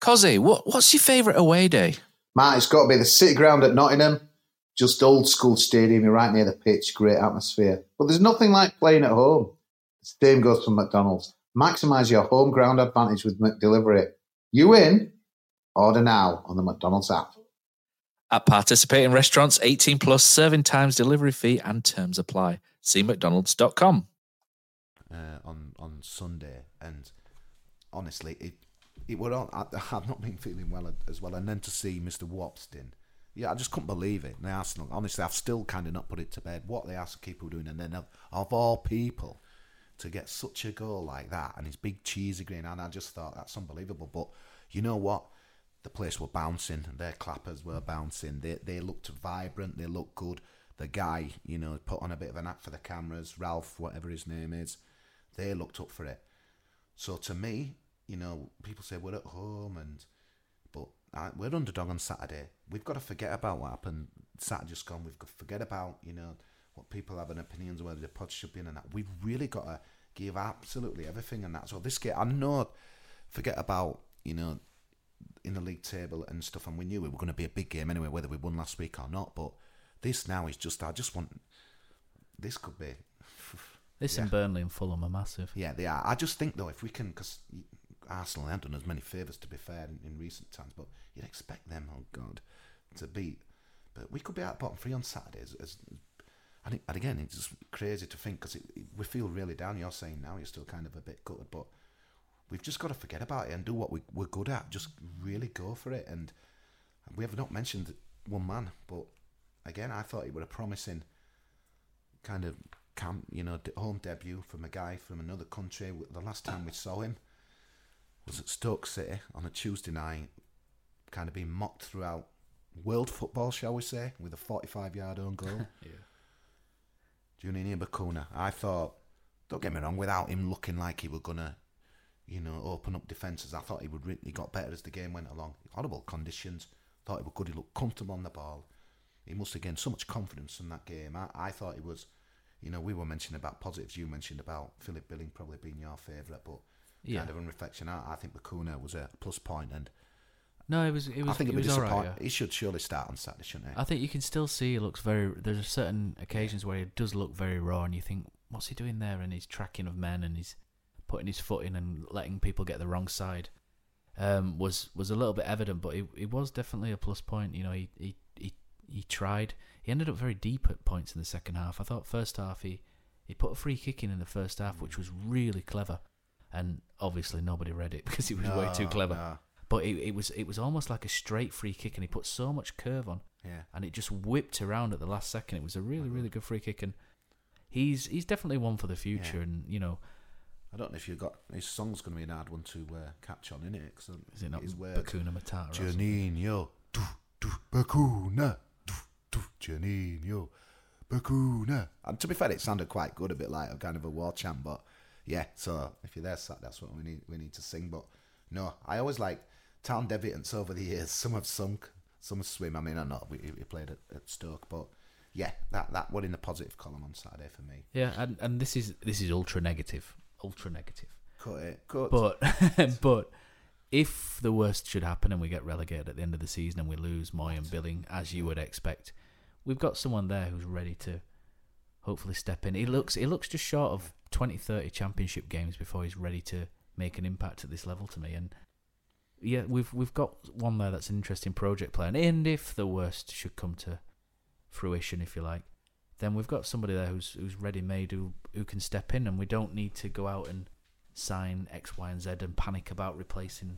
Cozzy, what's your favourite away day? Matt, it's got to be the City Ground at Nottingham. Just old school stadium, you're right near the pitch, great atmosphere. But there's nothing like playing at home. The same goes for McDonald's. Maximise your home ground advantage with McDelivery. You win? Order now on the McDonald's app. At participating restaurants, 18 plus, serving times, delivery fee and terms apply. See mcdonalds.com. On Sunday, and honestly, it were on. I've not been feeling well as well. And then to see Mr. Wapston. Yeah, I just couldn't believe it. The Arsenal, honestly, I've still kind of not put it to bed. What the Arsenal keeper were doing, and then of all people, to get such a goal like that, and his big cheesy grin, and I just thought that's unbelievable. But you know what? The place were bouncing. Their clappers were bouncing. They looked vibrant. They looked good. The guy, put on a bit of an act for the cameras. Ralph, whatever his name is, they looked up for it. So to me, people say we're at home and. We're underdog on Saturday. We've got to forget about what happened Saturday just gone. We've got to forget about, what people have an opinions of whether the pod should be in and that. We've really got to give absolutely everything and that. So this game, I know, forget about, in the league table and stuff. And we knew it were going to be a big game anyway, whether we won last week or not. But this now is just, I just want, this could be. This and Burnley and Fulham are massive. Yeah, they are. I just think, though, if we can, because Arsenal haven't done as many favours, to be fair, in recent times, but you'd expect them, oh God, to beat. But we could be out bottom three on Saturdays. And again, it's just crazy to think, because we feel really down. You're saying now you're still kind of a bit gutted, but we've just got to forget about it and do what we're good at. Just really go for it. And we have not mentioned one man, but again, I thought it were a promising kind of camp, home debut from a guy from another country. The last time we saw him was at Stoke City on a Tuesday night, kind of being mocked throughout world football, shall we say, with a 45-yard own goal. Juninho Bakuna. I thought, don't get me wrong, without him looking like he were going to, open up defences, I thought he got better as the game went along. Horrible conditions. Thought he was good. He looked comfortable on the ball. He must have gained so much confidence from that game. I thought he was, we were mentioning about positives. You mentioned about Philip Billing probably being your favourite, but kind of on reflection, I think Bakuna was a plus point, and no, it was. I think it was disappointing. Right, He should surely start on Saturday, shouldn't he? I think you can still see he looks very. There's certain occasions where he does look very raw, and you think, what's he doing there? And he's tracking of men, and he's putting his foot in and letting people get the wrong side. Was a little bit evident, but it was definitely a plus point. He tried. He ended up very deep at points in the second half. I thought first half he put a free kick in the first half, which was really clever. And obviously nobody read it because he was way too clever. No. But it was almost like a straight free kick, and he put so much curve on. Yeah. And it just whipped around at the last second. It was a really, really good free kick, and he's definitely one for the future. Yeah. And, you know, I don't know if you got his song's going to be an hard one to catch on, isn't it? Cause is it not Bakuna Matata? Janino, Bakuna, Janino, Bakuna. And to be fair, it sounded quite good, a bit like a kind of a war chant. But yeah, so if you're there, that's what we need to sing. But no, I always like town debutants over the years. Some have sunk, some have swim. I mean, I know we played at Stoke, but. Yeah, that one in the positive column on Saturday for me. Yeah, and this is ultra negative. Cut it. But if the worst should happen and we get relegated at the end of the season and we lose Mooy and Billing, as you would expect, we've got someone there who's ready to hopefully step in. He looks just short of 20, 30 championship games before he's ready to make an impact at this level to me. And yeah, we've got one there that's an interesting project player. And if the worst should come to fruition, if you like, then we've got somebody there who's ready-made, who can step in, and we don't need to go out and sign X, Y, and Z and panic about replacing.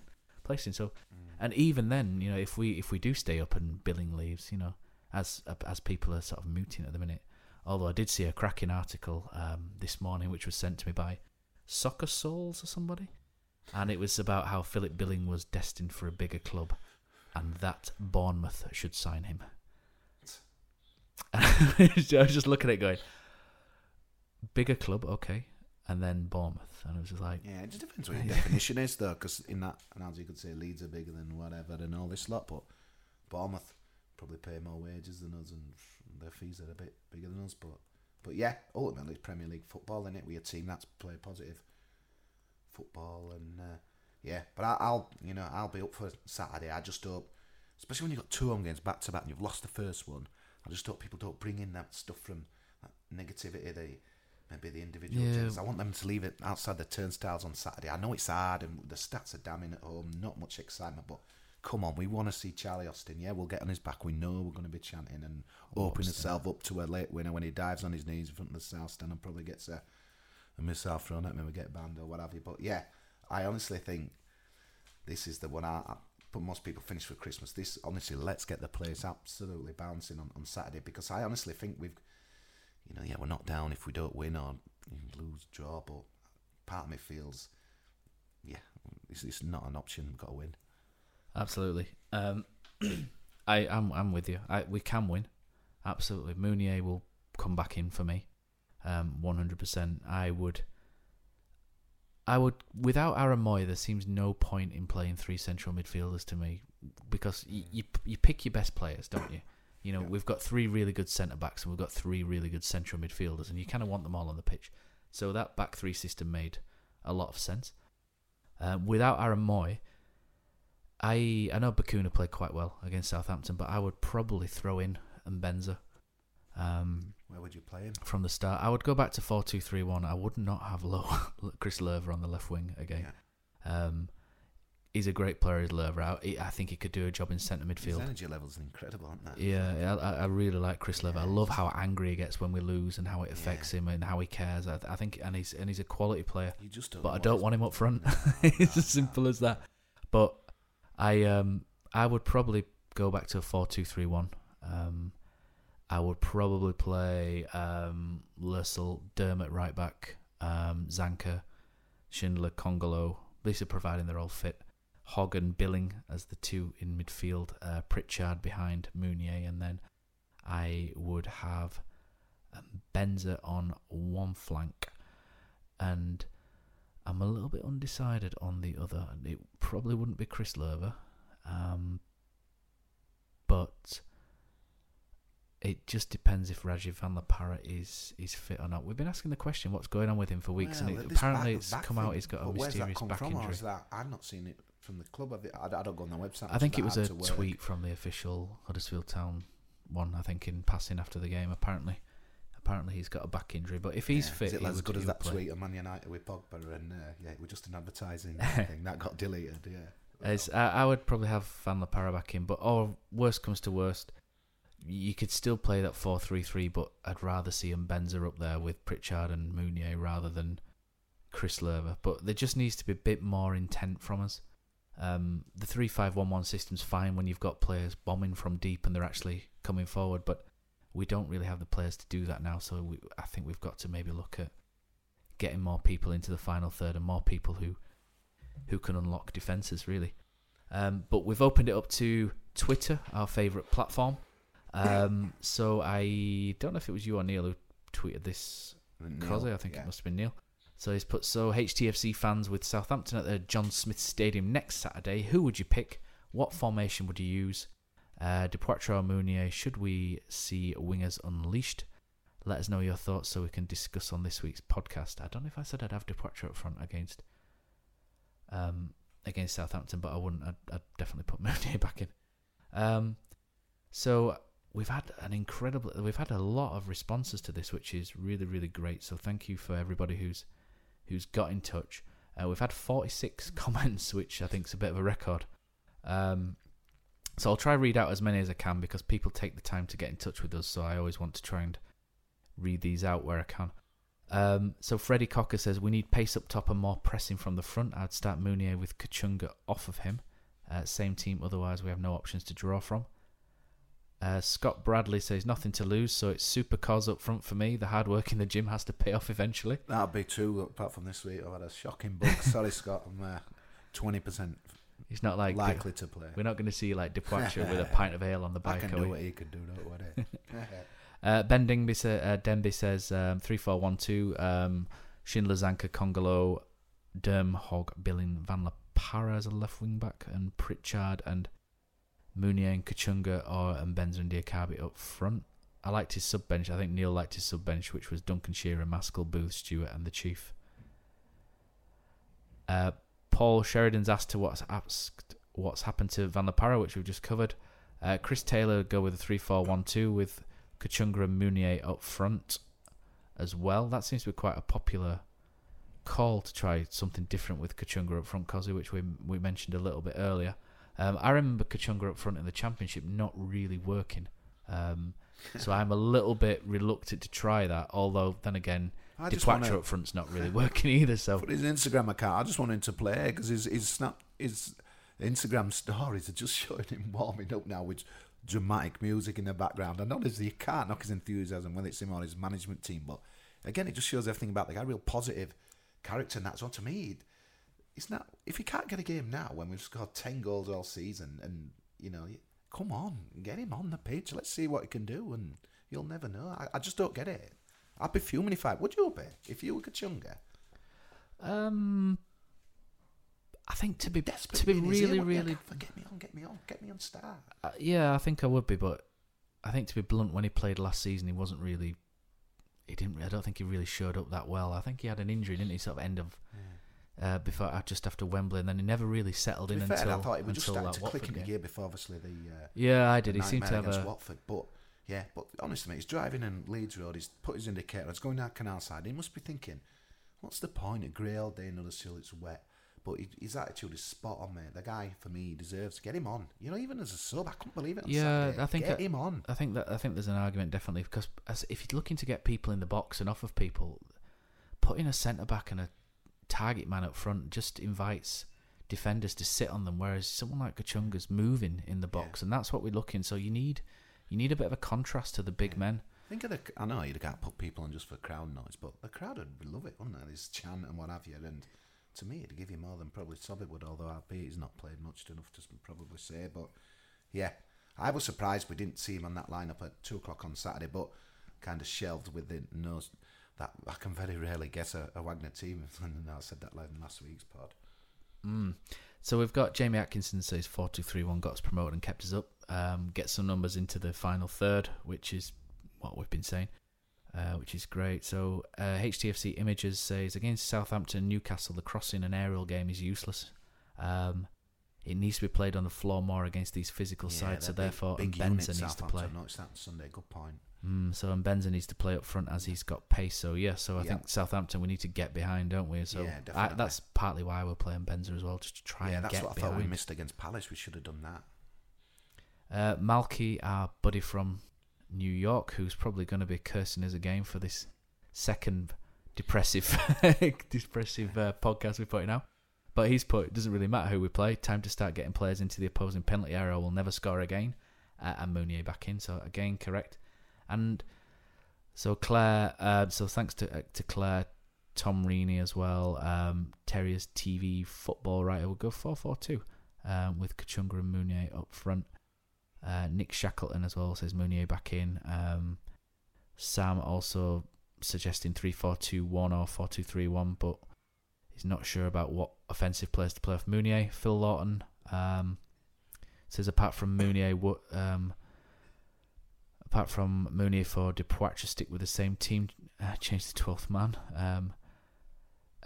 So, and even then, you know, if we do stay up and Billing leaves, you know, as people are sort of mooting at the minute. Although I did see a cracking article this morning, which was sent to me by Soccer Souls or somebody, and it was about how Philip Billing was destined for a bigger club, and that Bournemouth should sign him. I was just looking at it going, bigger club, okay, and then Bournemouth, and it was just like, yeah, it just depends what your definition is though, because in that analogy you could say Leeds are bigger than whatever and all this lot, but Bournemouth probably pay more wages than us and their fees are a bit bigger than us, but yeah, ultimately it's Premier League football, isn't it? We're a team that's play positive football, and yeah, but I'll be up for Saturday. I just hope, especially when you've got two home games back to back and you've lost the first one, I just hope people don't bring in that stuff from that negativity, maybe the individual teams. I want them to leave it outside the turnstiles on Saturday. I know it's hard and the stats are damning at home, not much excitement, but come on, we want to see Charlie Austin. Yeah, we'll get on his back. We know we're going to be chanting and opening himself up to a late winner when he dives on his knees in front of the South Stand and probably gets a missile thrown at me, we get banned or what have you. But yeah, I honestly think this is the one but most people finish for Christmas. This, honestly, let's get the place absolutely bouncing on Saturday, because I honestly think we're not down if we don't win or lose, draw, but part of me feels, yeah, it's not an option. We've got to win. Absolutely. I'm with you. We can win. Absolutely. Meunier will come back in for me. 100%. I would, without Aaron Mooy, there seems no point in playing three central midfielders to me, because you pick your best players, don't you? You know, We've got three really good centre-backs and we've got three really good central midfielders, and you kind of want them all on the pitch. So that back three system made a lot of sense. Without Aaron Mooy, I know Bakuna played quite well against Southampton, but I would probably throw in Mbenza. Where would you play him? From the start, I would go back to 4-2-3-1. I would not have Chris Lurver on the left wing again. Yeah. He's a great player, is Lurver. I think he could do a job in centre midfield. His energy levels are incredible, aren't they? Yeah, I really like Chris Lurver. I love how angry he gets when we lose and how it affects him and how he cares. I think, and he's a quality player. You just don't but I don't want him up front. It's as simple as that. But I would probably go back to a 4-2-3-1. I would probably play Lascelles, Dermot right back, Zanka, Schindler, Kongolo. These are providing they're all fit. Hogg and Billing as the two in midfield. Pritchard behind Meunier, and then I would have Benza on one flank, and I'm a little bit undecided on the other. It probably wouldn't be Chris Lurver, but. It just depends if Rajiv Van La Parra is fit or not. We've been asking the question, what's going on with him for weeks, and apparently it's come out he's got a mysterious back injury. I've not seen it from the club. I don't go on their website. I think it was a tweet from the official Huddersfield Town one, I think, in passing after the game. Apparently he's got a back injury, but if he's fit, he's as good as that tweet on Man United with Pogba, and it was just an advertising thing that got deleted. Yeah, I would probably have Van La Parra back in, but or worst comes to worst. You could still play that 4-3-3, but I'd rather see Mbenza up there with Pritchard and Meunier rather than Chris Lurver. But there just needs to be a bit more intent from us. The 3-5-1-1 system's fine when you've got players bombing from deep and they're actually coming forward, but we don't really have the players to do that now, so I think we've got to maybe look at getting more people into the final third and more people who can unlock defences, really. But we've opened it up to Twitter, our favourite platform. So I don't know if it was you or Neil who tweeted this. Neil, I think it must have been Neil. So he's put, so HTFC fans, with Southampton at the John Smith Stadium next Saturday, who would you pick? What formation would you use? Depoitre or Meunier, should we see wingers unleashed? Let us know your thoughts so we can discuss on this week's podcast. I don't know if I said I'd have Depoitre up front against Southampton, but I wouldn't. I'd definitely put Meunier back in. So we've had a lot of responses to this, which is really, really great. So thank you for everybody who's got in touch. We've had 46 comments, which I think is a bit of a record. So I'll try to read out as many as I can because people take the time to get in touch with us, so I always want to try and read these out where I can. So Freddie Cocker says, we need pace up top and more pressing from the front. I'd start Meunier with Kachunga off of him. Same team, otherwise we have no options to draw from. Scott Bradley says, nothing to lose, so it's super cause up front for me. The hard work in the gym has to pay off eventually. That'll be true, apart from this week. I've had a shocking bug. Sorry, Scott, I'm 20%. He's not like likely to play. We're not going to see like Depoitre with a pint of ale on the bike. I can do what he could do, don't worry. Ben Denby says 3-4-1-2. Schindler, Zanka, Kongolo, Derm, Hogg, Billing, Van La Parra as a left wing back, and Pritchard and Meunier and Kachunga and Benza and Diakabi up front. I liked his sub bench. I think Neil liked his sub bench, which was Duncan Shearer, Maskell, Booth, Stewart, and the Chief. Paul Sheridan's asked what's happened to Van La Parra, which we've just covered. Chris Taylor go with a 3-4-1-2 with Kachunga and Meunier up front as well. That seems to be quite a popular call to try something different with Kachunga up front, Cozzy, which we mentioned a little bit earlier. I remember Kachunga up front in the Championship not really working. So I'm a little bit reluctant to try that, although then again, Depoitre up front's not really working either. So for his Instagram account, I just want him to play because his Instagram stories are just showing him warming up now with dramatic music in the background. I noticed you can't knock his enthusiasm, whether it's him or his management team, but again, it just shows everything about the guy. Real positive character, and that's what to me. It's not if you can't get a game now when we've scored 10 goals all season, and you know, come on, get him on the pitch. Let's see what he can do, and you'll never know. I just don't get it. I'd be fuming if I... Would you be? If you were Kachunga? I think to be really, really... Get me on start. Yeah, I think I would be, but I think to be blunt, when he played last season, he wasn't really... I don't think he really showed up that well. I think he had an injury, didn't he? Sort of end of... Yeah. Before just after Wembley, and then he never really settled in until... I thought he was just starting to click in the gear before, obviously, I did. He seemed to have a... Watford, but... Yeah, but honestly, mate, he's driving in Leeds Road, he's put his indicator, he's going down Canal Side, he must be thinking, what's the point? A grey all day in Huddersfield, it's wet. But his attitude is spot on, mate. The guy, for me, deserves to get him on. You know, even as a sub, I couldn't believe it on Saturday. Him on. I think there's an argument, definitely, because if you're looking to get people in the box and off of people, putting a centre-back and a target man up front just invites defenders to sit on them, whereas someone like Kachunga's moving in the box, and that's what we're looking. So you need a bit of a contrast to the big men. I know you can't put people on just for crowd noise, but the crowd would love it, wouldn't they? This chant and what have you. And to me, it'd give you more than probably Sobhi would, although RP he's not played much enough to probably say. But yeah, I was surprised we didn't see him on that lineup at 2:00 on Saturday, but kind of shelved with the nose. That I can very rarely guess a Wagner team. I said that in last week's pod. So we've got Jamie Atkinson says 4-2-3-1 got us promoted and kept us up. Get some numbers into the final third, which is what we've been saying, which is great. So HTFC Images says, against Southampton, Newcastle, the crossing and aerial game is useless. It needs to be played on the floor more against these physical sides, so therefore Benza needs to play. I've noticed that on Sunday, good point. So Benza needs to play up front as he's got pace. So I think Southampton, we need to get behind, don't we? So yeah, definitely. That's partly why we're playing Benza as well, just to try and get behind. Yeah, that's what I thought we missed against Palace. We should have done that. Malky, our buddy from New York, who's probably going to be cursing us again for this second depressive podcast we're putting out, But he's put, it doesn't really matter who we play, time to start getting players into the opposing penalty area, we'll never score again. And Meunier back in, so again, correct. And so Claire, so thanks to Claire, Tom Reaney as well, Terriers TV football writer, we'll go 4-4-2 with Kachunga and Meunier up front. Nick Shackleton as well says Meunier back in. Sam also suggesting 3-4-2-1 or 4-2-3-1, but he's not sure about what offensive players to play off Meunier. Phil Lawton says apart from Meunier for Depoitre, stick with the same team, change the 12th man.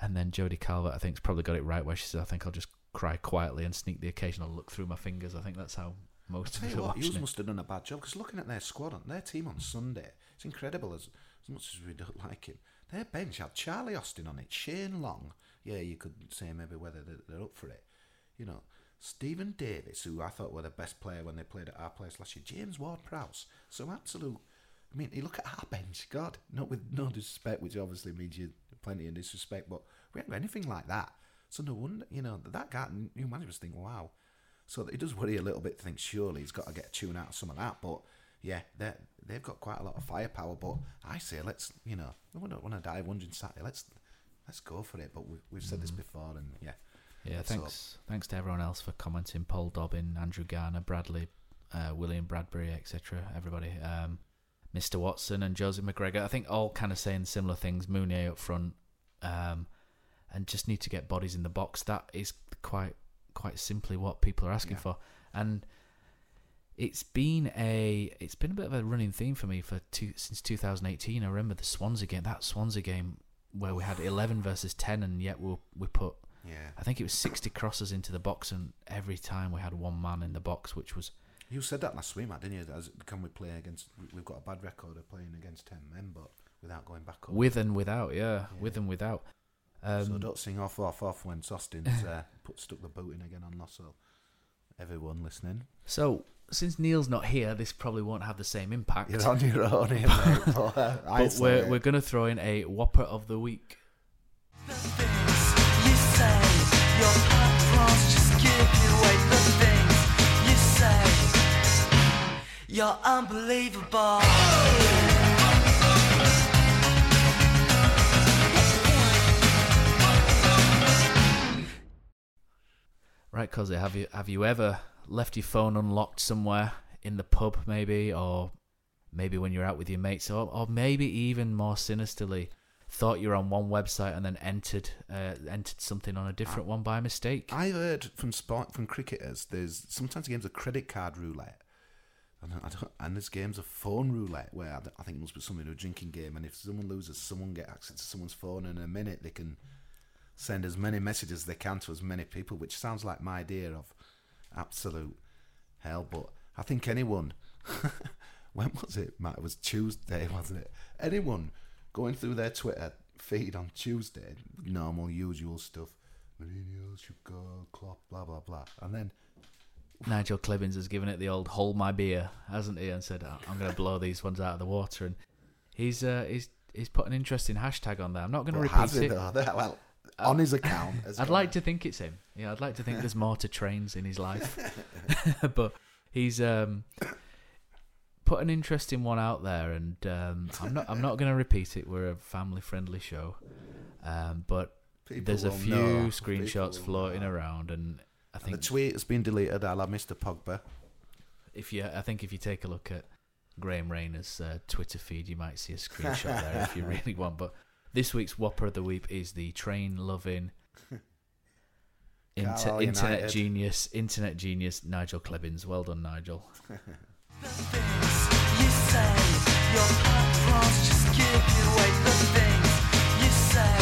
And then Jodie Calvert, I think, has probably got it right where she says, I think I'll just cry quietly and sneak the occasional look through my fingers. I think that's how most of the watching. Hughes must have done a bad job, because looking at their squad and their team on Sunday, it's incredible as much as we don't like him. Their bench had Charlie Austin on it, Shane Long. Yeah, you could say maybe whether they're up for it. You know, Stephen Davis, who I thought were the best player when they played at our place last year. James Ward-Prowse. So absolute. I mean, you look at our bench, God, not with no disrespect, which obviously means you plenty of disrespect, but we haven't got anything like that. So no wonder, you know, that guy, new manager's thinking, wow. So he does worry a little bit, thinks surely he's got to get a tune out of some of that. But yeah, they've got quite a lot of firepower. But I say, let's, you know, we don't want to dive 100 Saturday. Let's go for it. But we've said this before, and yeah. Yeah, thanks to everyone else for commenting. Paul Dobbin, Andrew Garner, Bradley, William Bradbury, etc. Everybody. Mr. Watson and Joseph McGregor, I think all kind of saying similar things. Meunier up front, and just need to get bodies in the box. That is quite simply what people are asking for. And it's been a bit of a running theme for me since 2018. I remember the Swansea game where we had 11 versus 10, and yet we put, I think it was 60 crosses into the box, and every time we had one man in the box, which was... You said that last week, Matt, didn't you? Can we play against... We've got a bad record of playing against 10 men, but without going back up. With and without, with and without. So don't sing off when Sostin's stuck the boot in again on Lascelles. Everyone listening. So, since Neil's not here, this probably won't have the same impact. You're on your own here, mate. But we're going to throw in a Whopper of the Week. The things you say, your uproars just give you away. The things you say, you're unbelievable. Right, Cosy, have you ever left your phone unlocked somewhere in the pub, maybe, or maybe when you're out with your mates, or maybe even more sinisterly, thought you were on one website and then entered something on a different one by mistake? I've heard from cricketers, there's sometimes games of credit card roulette, and there's games of phone roulette where I think it must be something of a drinking game, and if someone loses, someone gets access to someone's phone, and in a minute they can send as many messages as they can to as many people, which sounds like my idea of absolute hell. But I think anyone, when was it, Matt? It was Tuesday, wasn't it? Anyone going through their Twitter feed on Tuesday, normal, usual stuff, Mourinho should go, Klopp, blah, blah, blah. And then Nigel Clibbins has given it the old hold my beer, hasn't he? And said, I'm going to blow these ones out of the water. And he's put an interesting hashtag on there. I'm not going to repeat it. Well, on his account. I'd like to think it's him. Yeah, I'd like to think there's more to trains in his life. But he's put an interesting one out there, and I'm not going to repeat it. We're a family-friendly show. But there's a few screenshots floating around, and I think... And the tweet has been deleted. I'll have Mr. Pogba. I think if you take a look at Graham Rayner's Twitter feed, you might see a screenshot there if you really want, but... This week's Whopper of the Week is the train-loving internet genius Nigel Clibbins. Well done, Nigel. The things you say, your uproars just give you away. The things you say,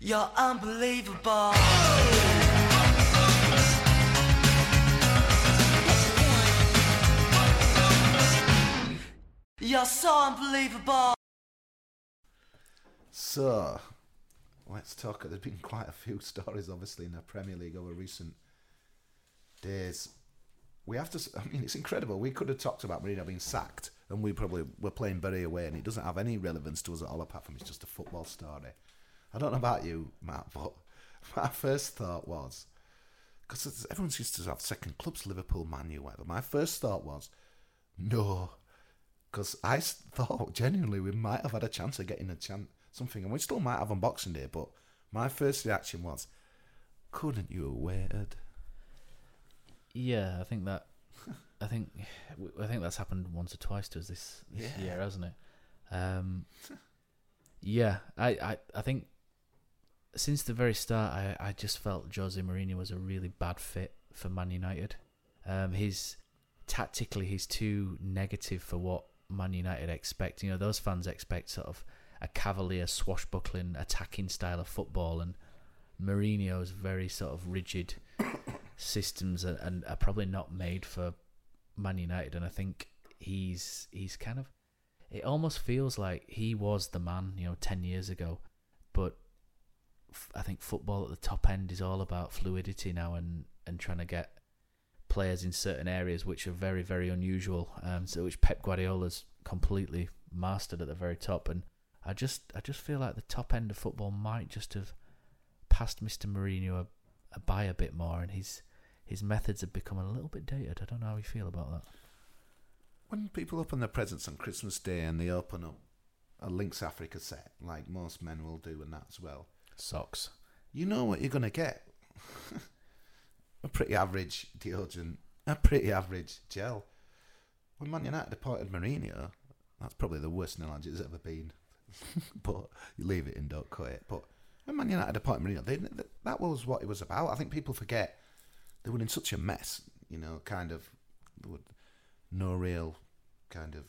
you're unbelievable. You're so unbelievable. So, let's talk. There's been quite a few stories, obviously, in the Premier League over recent days. We have to... I mean, it's incredible. We could have talked about Mourinho being sacked, and we probably were playing Bury away, and it doesn't have any relevance to us at all, apart from it's just a football story. I don't know about you, Matt, but my first thought was, because everyone seems to have second clubs, Liverpool, Man U, whatever. My first thought was, no, because I thought genuinely we might have had a chance of getting a chance, something, and we still might have on Boxing Day, but my first reaction was, couldn't you have waited? Yeah, I think that, I think that's happened once or twice to us this year, hasn't it? Yeah, I think since the very start, I just felt Jose Mourinho was a really bad fit for Man United. Tactically, he's too negative for what Man United expect. You know, those fans expect sort of a cavalier, swashbuckling, attacking style of football, and Mourinho's very sort of rigid systems and are probably not made for Man United. And I think he's kind of, it almost feels like he was the man, you know, 10 years ago. But I think football at the top end is all about fluidity now and trying to get players in certain areas which are very, very unusual, so which Pep Guardiola's completely mastered at the very top. And I just feel like the top end of football might just have passed Mr. Mourinho by a bit more, and his methods have become a little bit dated. I don't know how you feel about that. When people open their presents on Christmas Day and they open up a Lynx Africa set, like most men will do, and that as well. Socks. You know what you're going to get. A pretty average deodorant, a pretty average gel. When Man United departed Mourinho, that's probably the worst analogy it's ever been. But you leave it and don't cut it. But when Man United departed Mourinho, that was what it was about. I think people forget they were in such a mess, you know, kind of... No real kind of...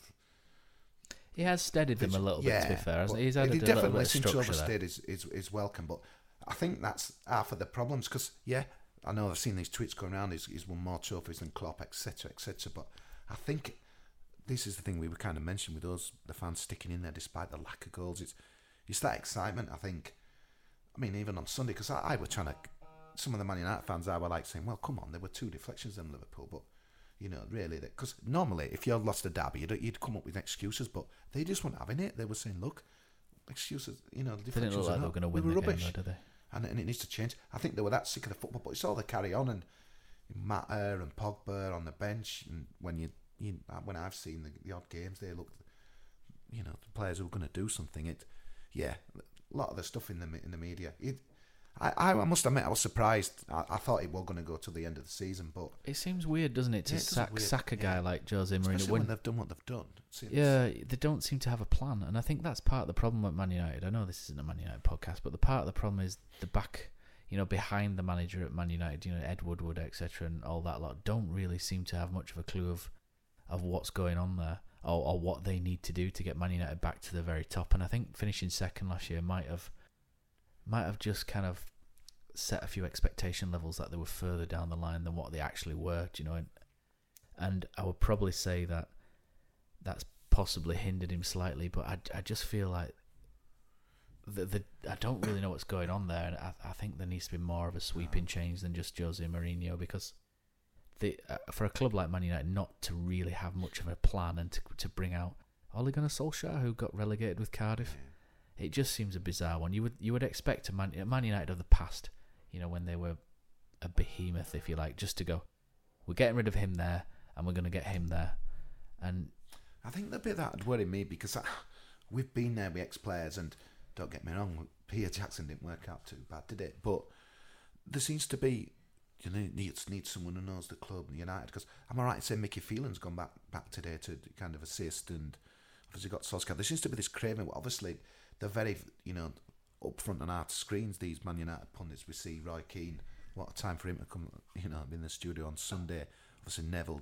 He has steadied them a little bit, to be fair, hasn't he? He's added a little bit of structure there. He definitely seems to overstayed his welcome, but I think that's half of the problems, because, I know I've seen these tweets going around, he's won more trophies than Klopp, etc., etc., but I think this is the thing we were kind of mentioning with us, the fans sticking in there despite the lack of goals. It's that excitement, I think. I mean, even on Sunday, because I were trying to... Some of the Man United fans, I were like saying, well, come on, there were 2 deflections in Liverpool, but... You know, really, because normally if you lost a derby, you'd come up with excuses, but they just weren't having it. They were saying, "Look, excuses." You know, they didn't look like they were going to win the game, though, did they? And it needs to change. I think they were that sick of the football, but it's all they carry on, and Matt and Pogba on the bench. And when I've seen the odd games, they look, you know, the players who are going to do something. A lot of the stuff in the media. I must admit, I was surprised. I thought it was going to go till the end of the season, but... It seems weird, doesn't it, to sack a guy like Jose Mourinho. Especially when they've done what they've done. They don't seem to have a plan, and I think that's part of the problem at Man United. I know this isn't a Man United podcast, but the part of the problem is the back, you know, behind the manager at Man United, you know, Ed Woodward, etc., and all that lot, don't really seem to have much of a clue of what's going on there, or what they need to do to get Man United back to the very top. And I think finishing second last year might have just kind of set a few expectation levels that they were further down the line than what they actually were, you know. And I would probably say that's possibly hindered him slightly, but I just feel like I don't really know what's going on there, and I think there needs to be more of a sweeping change than just Jose Mourinho, because for a club like Man United not to really have much of a plan and to bring out Ole Gunnar Solskjaer, who got relegated with Cardiff... Yeah. It just seems a bizarre one. You would expect a Man United of the past, you know, when they were a behemoth, if you like, just to go, we're getting rid of him there, and we're going to get him there. And I think the bit that would worry me, because we've been there with ex-players, and don't get me wrong, Peter Jackson didn't work out too bad, did it? But there seems to be, you know, needs someone who knows the club and United, because am I right in saying Mickey Phelan's gone back today to kind of assist, and obviously got Solskjaer. There seems to be this craving, obviously... They're very, you know, up front and out of screens, these Man United pundits. We see Roy Keane, what a time for him to come, you know, in the studio on Sunday. Obviously Neville,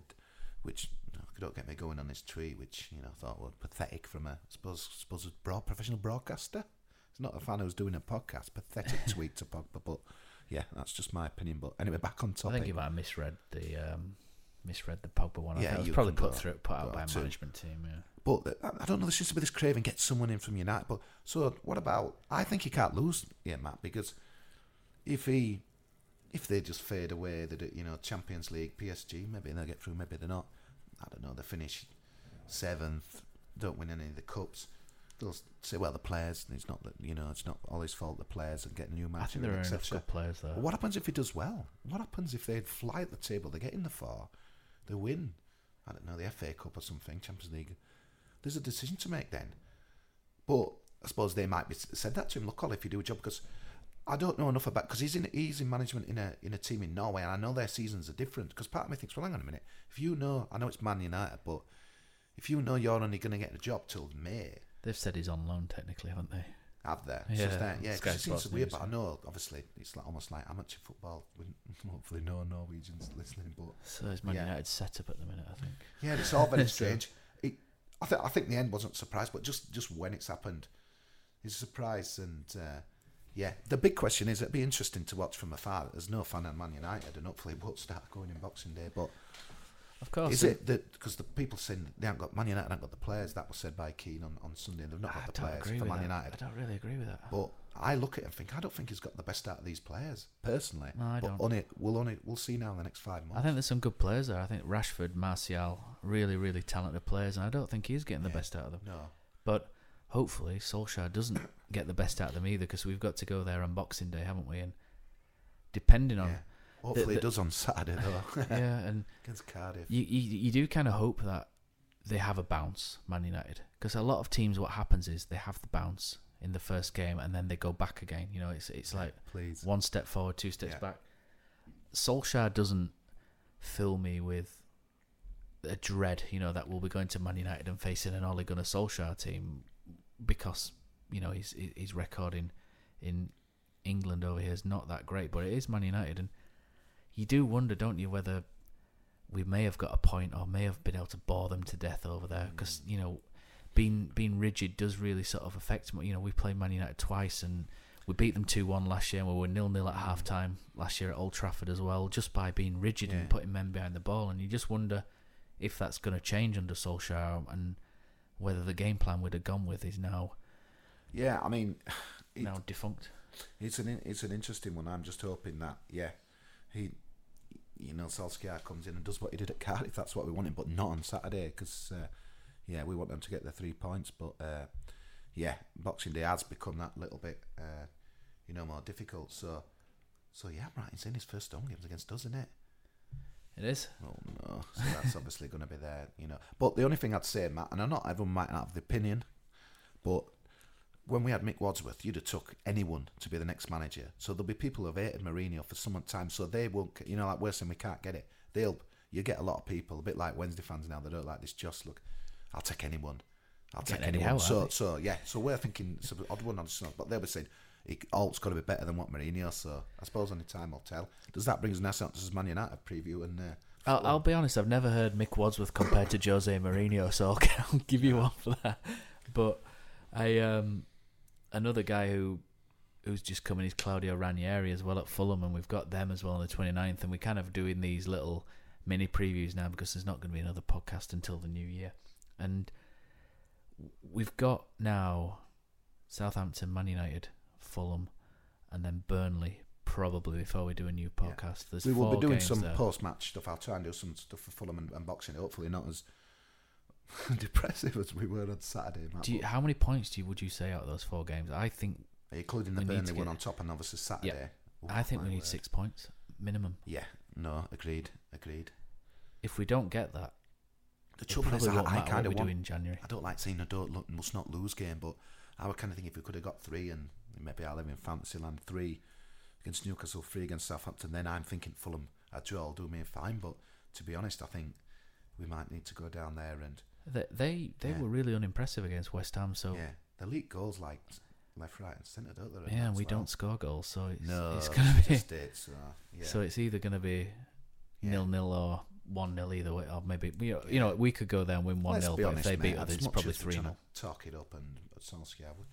which, you know, don't get me going on his tweet, which, you know, I thought was pathetic from I suppose a professional broadcaster. It's not a fan who's doing a podcast. Pathetic tweet to Pogba, but yeah, that's just my opinion. But anyway, back on topic. I think you might have misread the Pogba one. Yeah, I think it was probably put out by a management team, yeah. But I don't know, there seems to be this craving, get someone in from United. But so what about, I think he can't lose here, Matt, because if they just fade away, they do, you know, Champions League, PSG, maybe they'll get through, maybe they're not. I don't know, they finish 7th, don't win any of the cups. they'll say, well, the players, it's not that, you know, it's not all his fault, the players, and getting new matches. I think there are enough good players there. What happens if he does well? What happens if they fly at the table? They get in the four, they win, I don't know, the FA Cup or something, Champions League. There's a decision to make then. But I suppose they might be said that to him, look, Ollie, if you do a job, because I don't know enough about, because he's in management in a team in Norway, and I know their seasons are different, because part of me thinks, well, hang on a minute, if you know, I know it's Man United, but if you know you're only going to get a job till May. They've said he's on loan technically, haven't they? Have they? Yeah, because it seems weird, but I know, obviously, it's like, almost like amateur football. Hopefully no Norwegians listening, but... So it's Man United's set-up at the minute, I think. Yeah, it's all very strange. I think the end wasn't surprised, but just when it's happened, it's a surprise, and... Yeah, the big question is, it'd be interesting to watch from afar. There's no fan of Man United, and hopefully it won't start going in Boxing Day. But of course, is it that because the people saying they haven't got Man United, haven't got the players? That was said by Keane on Sunday. They've not got the players for Man United. I don't really agree with that. But I look at it and think, I don't think he's got the best out of these players personally. No, I don't. But we'll see now in the next 5 months. I think there's some good players there. I think Rashford, Martial, really, really talented players, and I don't think he's getting the best out of them. No, but. Hopefully, Solskjaer doesn't get the best out of them either, because we've got to go there on Boxing Day, haven't we? And depending on... Hopefully it does on Saturday, though. Yeah, and... Against Cardiff. You do kind of hope that they have a bounce, Man United. Because a lot of teams, what happens is they have the bounce in the first game and then they go back again. You know, it's like one step forward, two steps back. Solskjaer doesn't fill me with... a dread, you know, that we'll be going to Man United and facing an Ole Gunnar Solskjaer team, because, you know, his record in England over here is not that great, but it is Man United, and you do wonder, don't you, whether we may have got a point or may have been able to bore them to death over there, because, you know, being rigid does really sort of affect, you know, we played Man United twice and we beat them 2-1 last year, and we were 0-0 at half time last year at Old Trafford as well, just by being rigid and putting men behind the ball, and you just wonder if that's going to change under Solskjaer, and whether the game plan we'd have gone with is now... Yeah, I mean... now defunct. It's an interesting one. I'm just hoping that, he... You know, Solskjaer comes in and does what he did at Cardiff. That's what we wanted, but not on Saturday, because, we want them to get their 3 points. But, Boxing Day has become that little bit, more difficult. So, I'm right in saying his first home game's against us, isn't it? It is. Oh no! So that's obviously going to be there, you know. But the only thing I'd say, Matt, and I know not everyone might have the opinion, but when we had Mick Wadsworth, you'd have took anyone to be the next manager. So there'll be people who've hated Mourinho for some time, so they won't. You know, like we're saying, we can't get it. You get a lot of people, a bit like Wednesday fans now. They don't like this. Just look, I'll take anyone. So we're thinking it's an odd one on snow, but they were saying. It's got to be better than what Mourinho, so I suppose only time will tell. Does that bring us now to Man United preview? And I'll be honest, I've never heard Mick Wadsworth compared to Jose Mourinho, so I'll give you one for that. But I another guy who's just coming is Claudio Ranieri as well at Fulham, and we've got them as well on the 29th, and we're kind of doing these little mini previews now because there's not going to be another podcast until the new year. And we've got now Southampton, Man United, Fulham, and then Burnley probably before we do a new podcast. We will be doing some post-match stuff. I'll try and do some stuff for Fulham and Boxing. Hopefully not as depressive as we were on Saturday. Matt, how many points would you say out of those 4 games? I think including the Burnley one on top and obviously Saturday. Yeah. Oh, I think we need 6 points minimum. Yeah, no, agreed. If we don't get that, the trouble is I kind of want in January. I don't like saying I don't must not lose game, but I would kind of think if we could have got 3 and. Maybe I live in Fantasyland, 3 against Newcastle, 3 against Southampton. Then I'm thinking Fulham, a draw will do me fine. But to be honest, I think we might need to go down there and they were really unimpressive against West Ham. So they leak goals like left, right, and centre, don't they? Yeah, and we don't score goals, so it's going to be. So it's either going to be 0-0 or 1-0 either way, or maybe we could go there and win 1-0, but if they beat others, it's probably 3-0. Talk it up and Solskjaer would.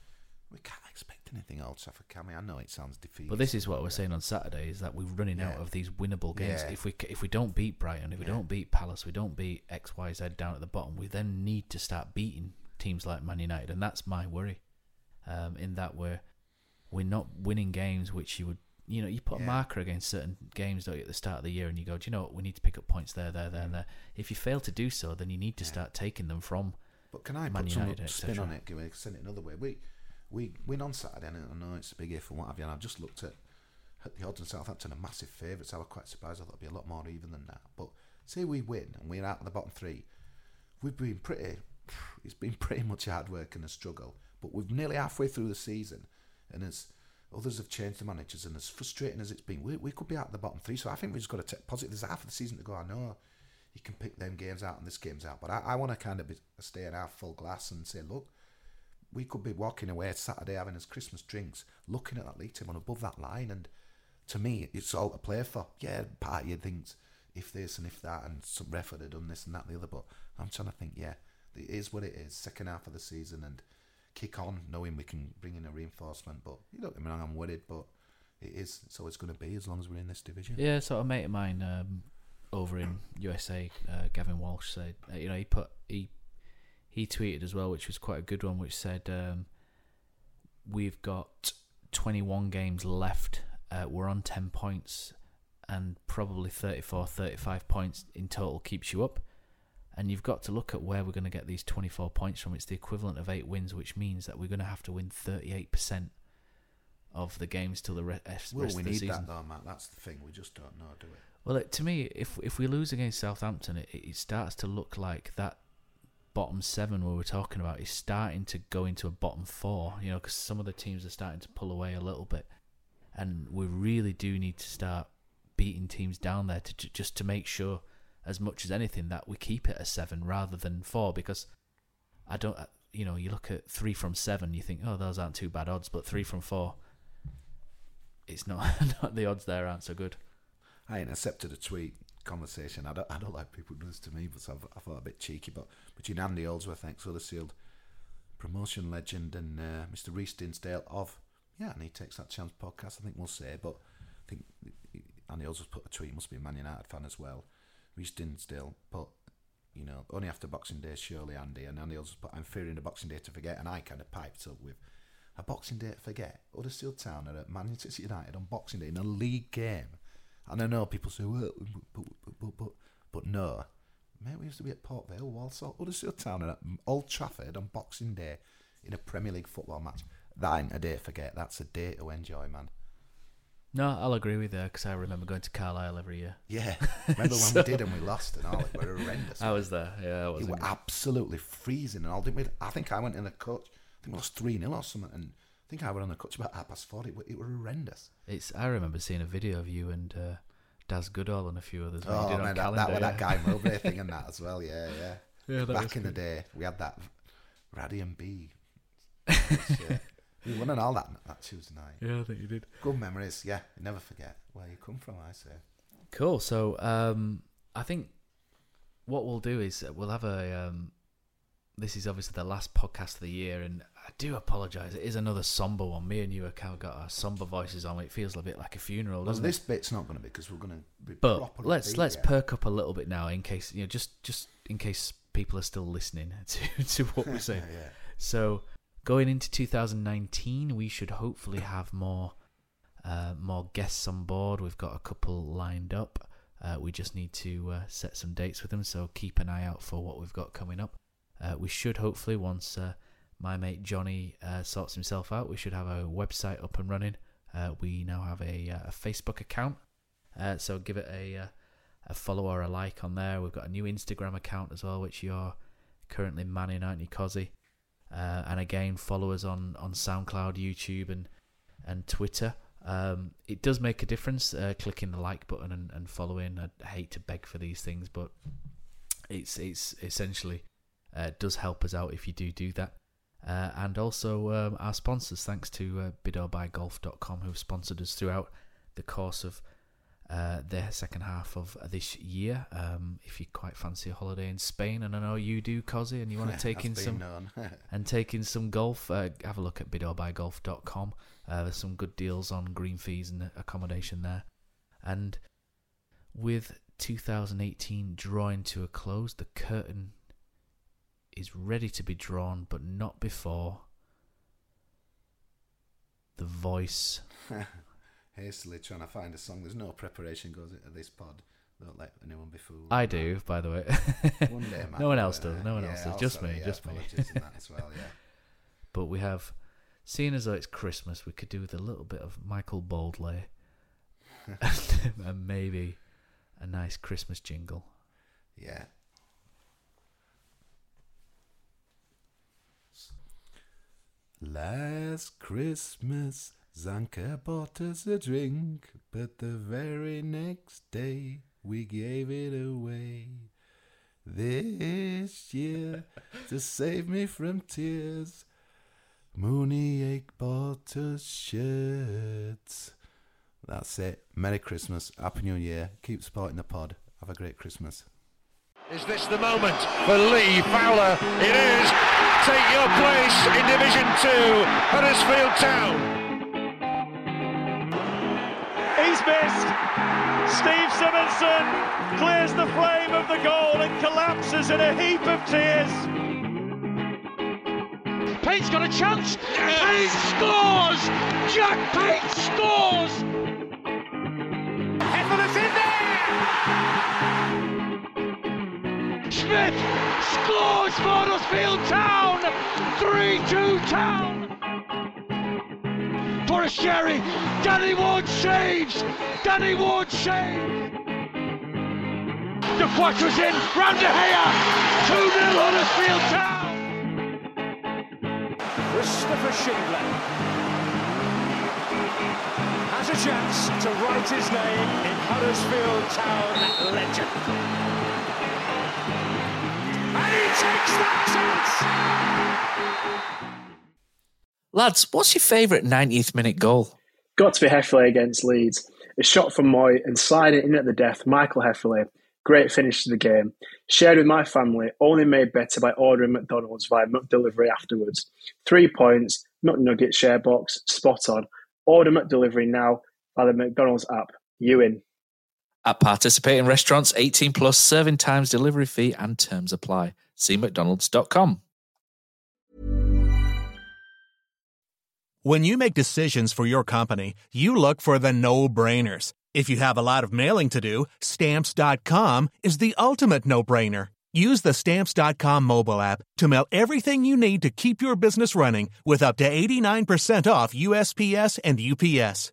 We can't expect anything Old Trafford, can we? I know it sounds defeated. But this is what we're saying on Saturday, is that we're running out of these winnable games. Yeah. If we don't beat Brighton, if we don't beat Palace, we don't beat XYZ down at the bottom, we then need to start beating teams like Man United. And that's my worry, in that we're not winning games which you would... You know, you put a marker against certain games, don't you, at the start of the year, and you go, do you know what, we need to pick up points there, there, there, and there. If you fail to do so, then you need to start taking them from... But can I put some spin on it? Can we send it another way? We win on Saturday, and I know it's a big if and what have you, and I've just looked at the odds, and Southampton are massive favourites. I was quite surprised. I thought it'd be a lot more even than that. But say we win and we're out of the bottom three, we've been it's been pretty much hard work and a struggle. But we're nearly halfway through the season, and as others have changed the managers, and as frustrating as it's been, we could be out of the bottom three. So I think we've just got to take positive. There's half of the season to go. I know you can pick them games out and this game's out, but I want to kind of stay in half full glass and say, look, we could be walking away Saturday having us Christmas drinks, looking at that league team and above that line, and to me, it's all to play for. Yeah, part of you thinks if this and if that, and some ref had done this and that and the other, but I'm trying to think, yeah, it is what it is, second half of the season, and kick on, knowing we can bring in a reinforcement. But you don't get me wrong, I'm worried, but it is, it's always going to be as long as we're in this division. Yeah, so a mate of mine over in USA, Gavin Walsh, said, you know, he tweeted as well, which was quite a good one, which said, we've got 21 games left, we're on 10 points, and probably 34, 35 points in total keeps you up. And you've got to look at where we're going to get these 24 points from. It's the equivalent of 8 wins, which means that we're going to have to win 38% of the games till the rest of the season. Well, we need that though, Matt. That's the thing. We just don't know, do we? Well, to me, if we lose against Southampton, it starts to look like that bottom 7 we were talking about is starting to go into a bottom 4, you know, because some of the teams are starting to pull away a little bit. And we really do need to start beating teams down there just to make sure, as much as anything, that we keep it a 7 rather than 4, because I don't, you know, you look at 3 from 7, you think, oh, those aren't too bad odds, but 3 from 4, it's not the odds there aren't so good. I intercepted a tweet conversation. I don't like people doing this to me, but I thought a bit cheeky, but between Andy Oldsworth, ex-Huddersfield promotion legend, and Mr. Rhys Dinsdale of, yeah, and he takes that chance podcast, I think we'll say, but I think Andy Oldsworth put a tweet, must be a Man United fan as well, Rhys Dinsdale, but, you know, only after Boxing Day, surely, Andy. And Andy also put, I'm fearing a Boxing Day to forget. And I kind of piped up with, a Boxing Day to forget? Huddersfield Town are at Manchester United on Boxing Day in a league game. And I know people say, well, but no. Mate, we used to be at Port Vale, Walsall. Huddersfield Town are at Old Trafford on Boxing Day in a Premier League football match. That ain't a day to forget. That's a day to enjoy, man. No, I'll agree with you, because I remember going to Carlisle every year. Yeah, remember when we did and we lost and all, it were horrendous. I was there, yeah, I was. It were absolutely freezing and all, didn't we? I think I went in a coach, I think we lost 3-0 or something, and I think I went on a coach about 4:30, it were horrendous. I remember seeing a video of you and Daz Goodall and a few others. Oh, did man, that Guy Mowbray thing and that as well, yeah. Yeah, back in the day, we had that Radium B. We won and all that Tuesday night. Yeah, I think you did. Good memories, yeah. You never forget where you come from, I say. Cool. So I think what we'll do is we'll have a... this is obviously the last podcast of the year, and I do apologise. It is another sombre one. Me and you have kind of got our sombre voices on. It feels a bit like a funeral, doesn't it? Well, this bit's not going to be, because we're going to be proper. But let's perk up a little bit now, in case, you know, just in case people are still listening to what we're saying. Yeah. So... going into 2019, we should hopefully have more guests on board. We've got a couple lined up. We just need to set some dates with them, so keep an eye out for what we've got coming up. We should hopefully, once my mate Johnny sorts himself out, we should have a website up and running. We now have a Facebook account, so give it a follow or a like on there. We've got a new Instagram account as well, which you're currently manning, aren't you, Cozzy? And again, follow us on SoundCloud, YouTube and Twitter. It does make a difference, clicking the like button and following. I hate to beg for these things, but it's essentially does help us out if you do that. And also our sponsors, thanks to bidorbygolf.com, who've sponsored us throughout the course of their second half of this year. If you quite fancy a holiday in Spain, and I know you do, Cozzy, and you want to take in some and take in some golf, have a look at bidorbygolf.com. There's some good deals on green fees and accommodation there. And with 2018 drawing to a close, the curtain is ready to be drawn, but not before The Voice. Hastily trying to find a song. There's no preparation goes into this pod. Don't let anyone be fooled. I do, by the way. One day, man. No one else does. Just me. That as well, yeah. But we have, seeing as though it's Christmas, we could do with a little bit of Michael Baldley and maybe a nice Christmas jingle. Yeah. Last Christmas, Zanka bought us a drink, but the very next day we gave it away. This year, to save me from tears, Meunier bought us shirts. That's it. Merry Christmas. Happy New Year. Keep supporting the pod. Have a great Christmas. Is this the moment for Lee Fowler? It is. Take your place in Division 2, Huddersfield Town. He's missed. Steve Simonson clears the frame of the goal and collapses in a heap of tears. Pate's got a chance. Pate scores. Jack Pate scores. Edwards in there. Smith scores for Huddersfield Town, 3-2 Town. For a Sherry, Danny Ward saves. Depoitre's in, round De Gea, 2-0 Huddersfield Town. Christopher Schindler has a chance to write his name in Huddersfield Town legend. Lads, what's your favourite 90th minute goal? Got to be Heffley against Leeds. A shot from Mooy and sliding in at the death, Michael Heffley. Great finish to the game. Shared with my family, only made better by ordering McDonald's via McDelivery afterwards. 3 points, McNugget share box, spot on. Order McDelivery now by the McDonald's app. You in. At participating restaurants, 18 plus, serving times, delivery fee and terms apply. See mcdonalds.com. When you make decisions for your company, you look for the no-brainers. If you have a lot of mailing to do, Stamps.com is the ultimate no-brainer. Use the Stamps.com mobile app to mail everything you need to keep your business running with up to 89% off USPS and UPS.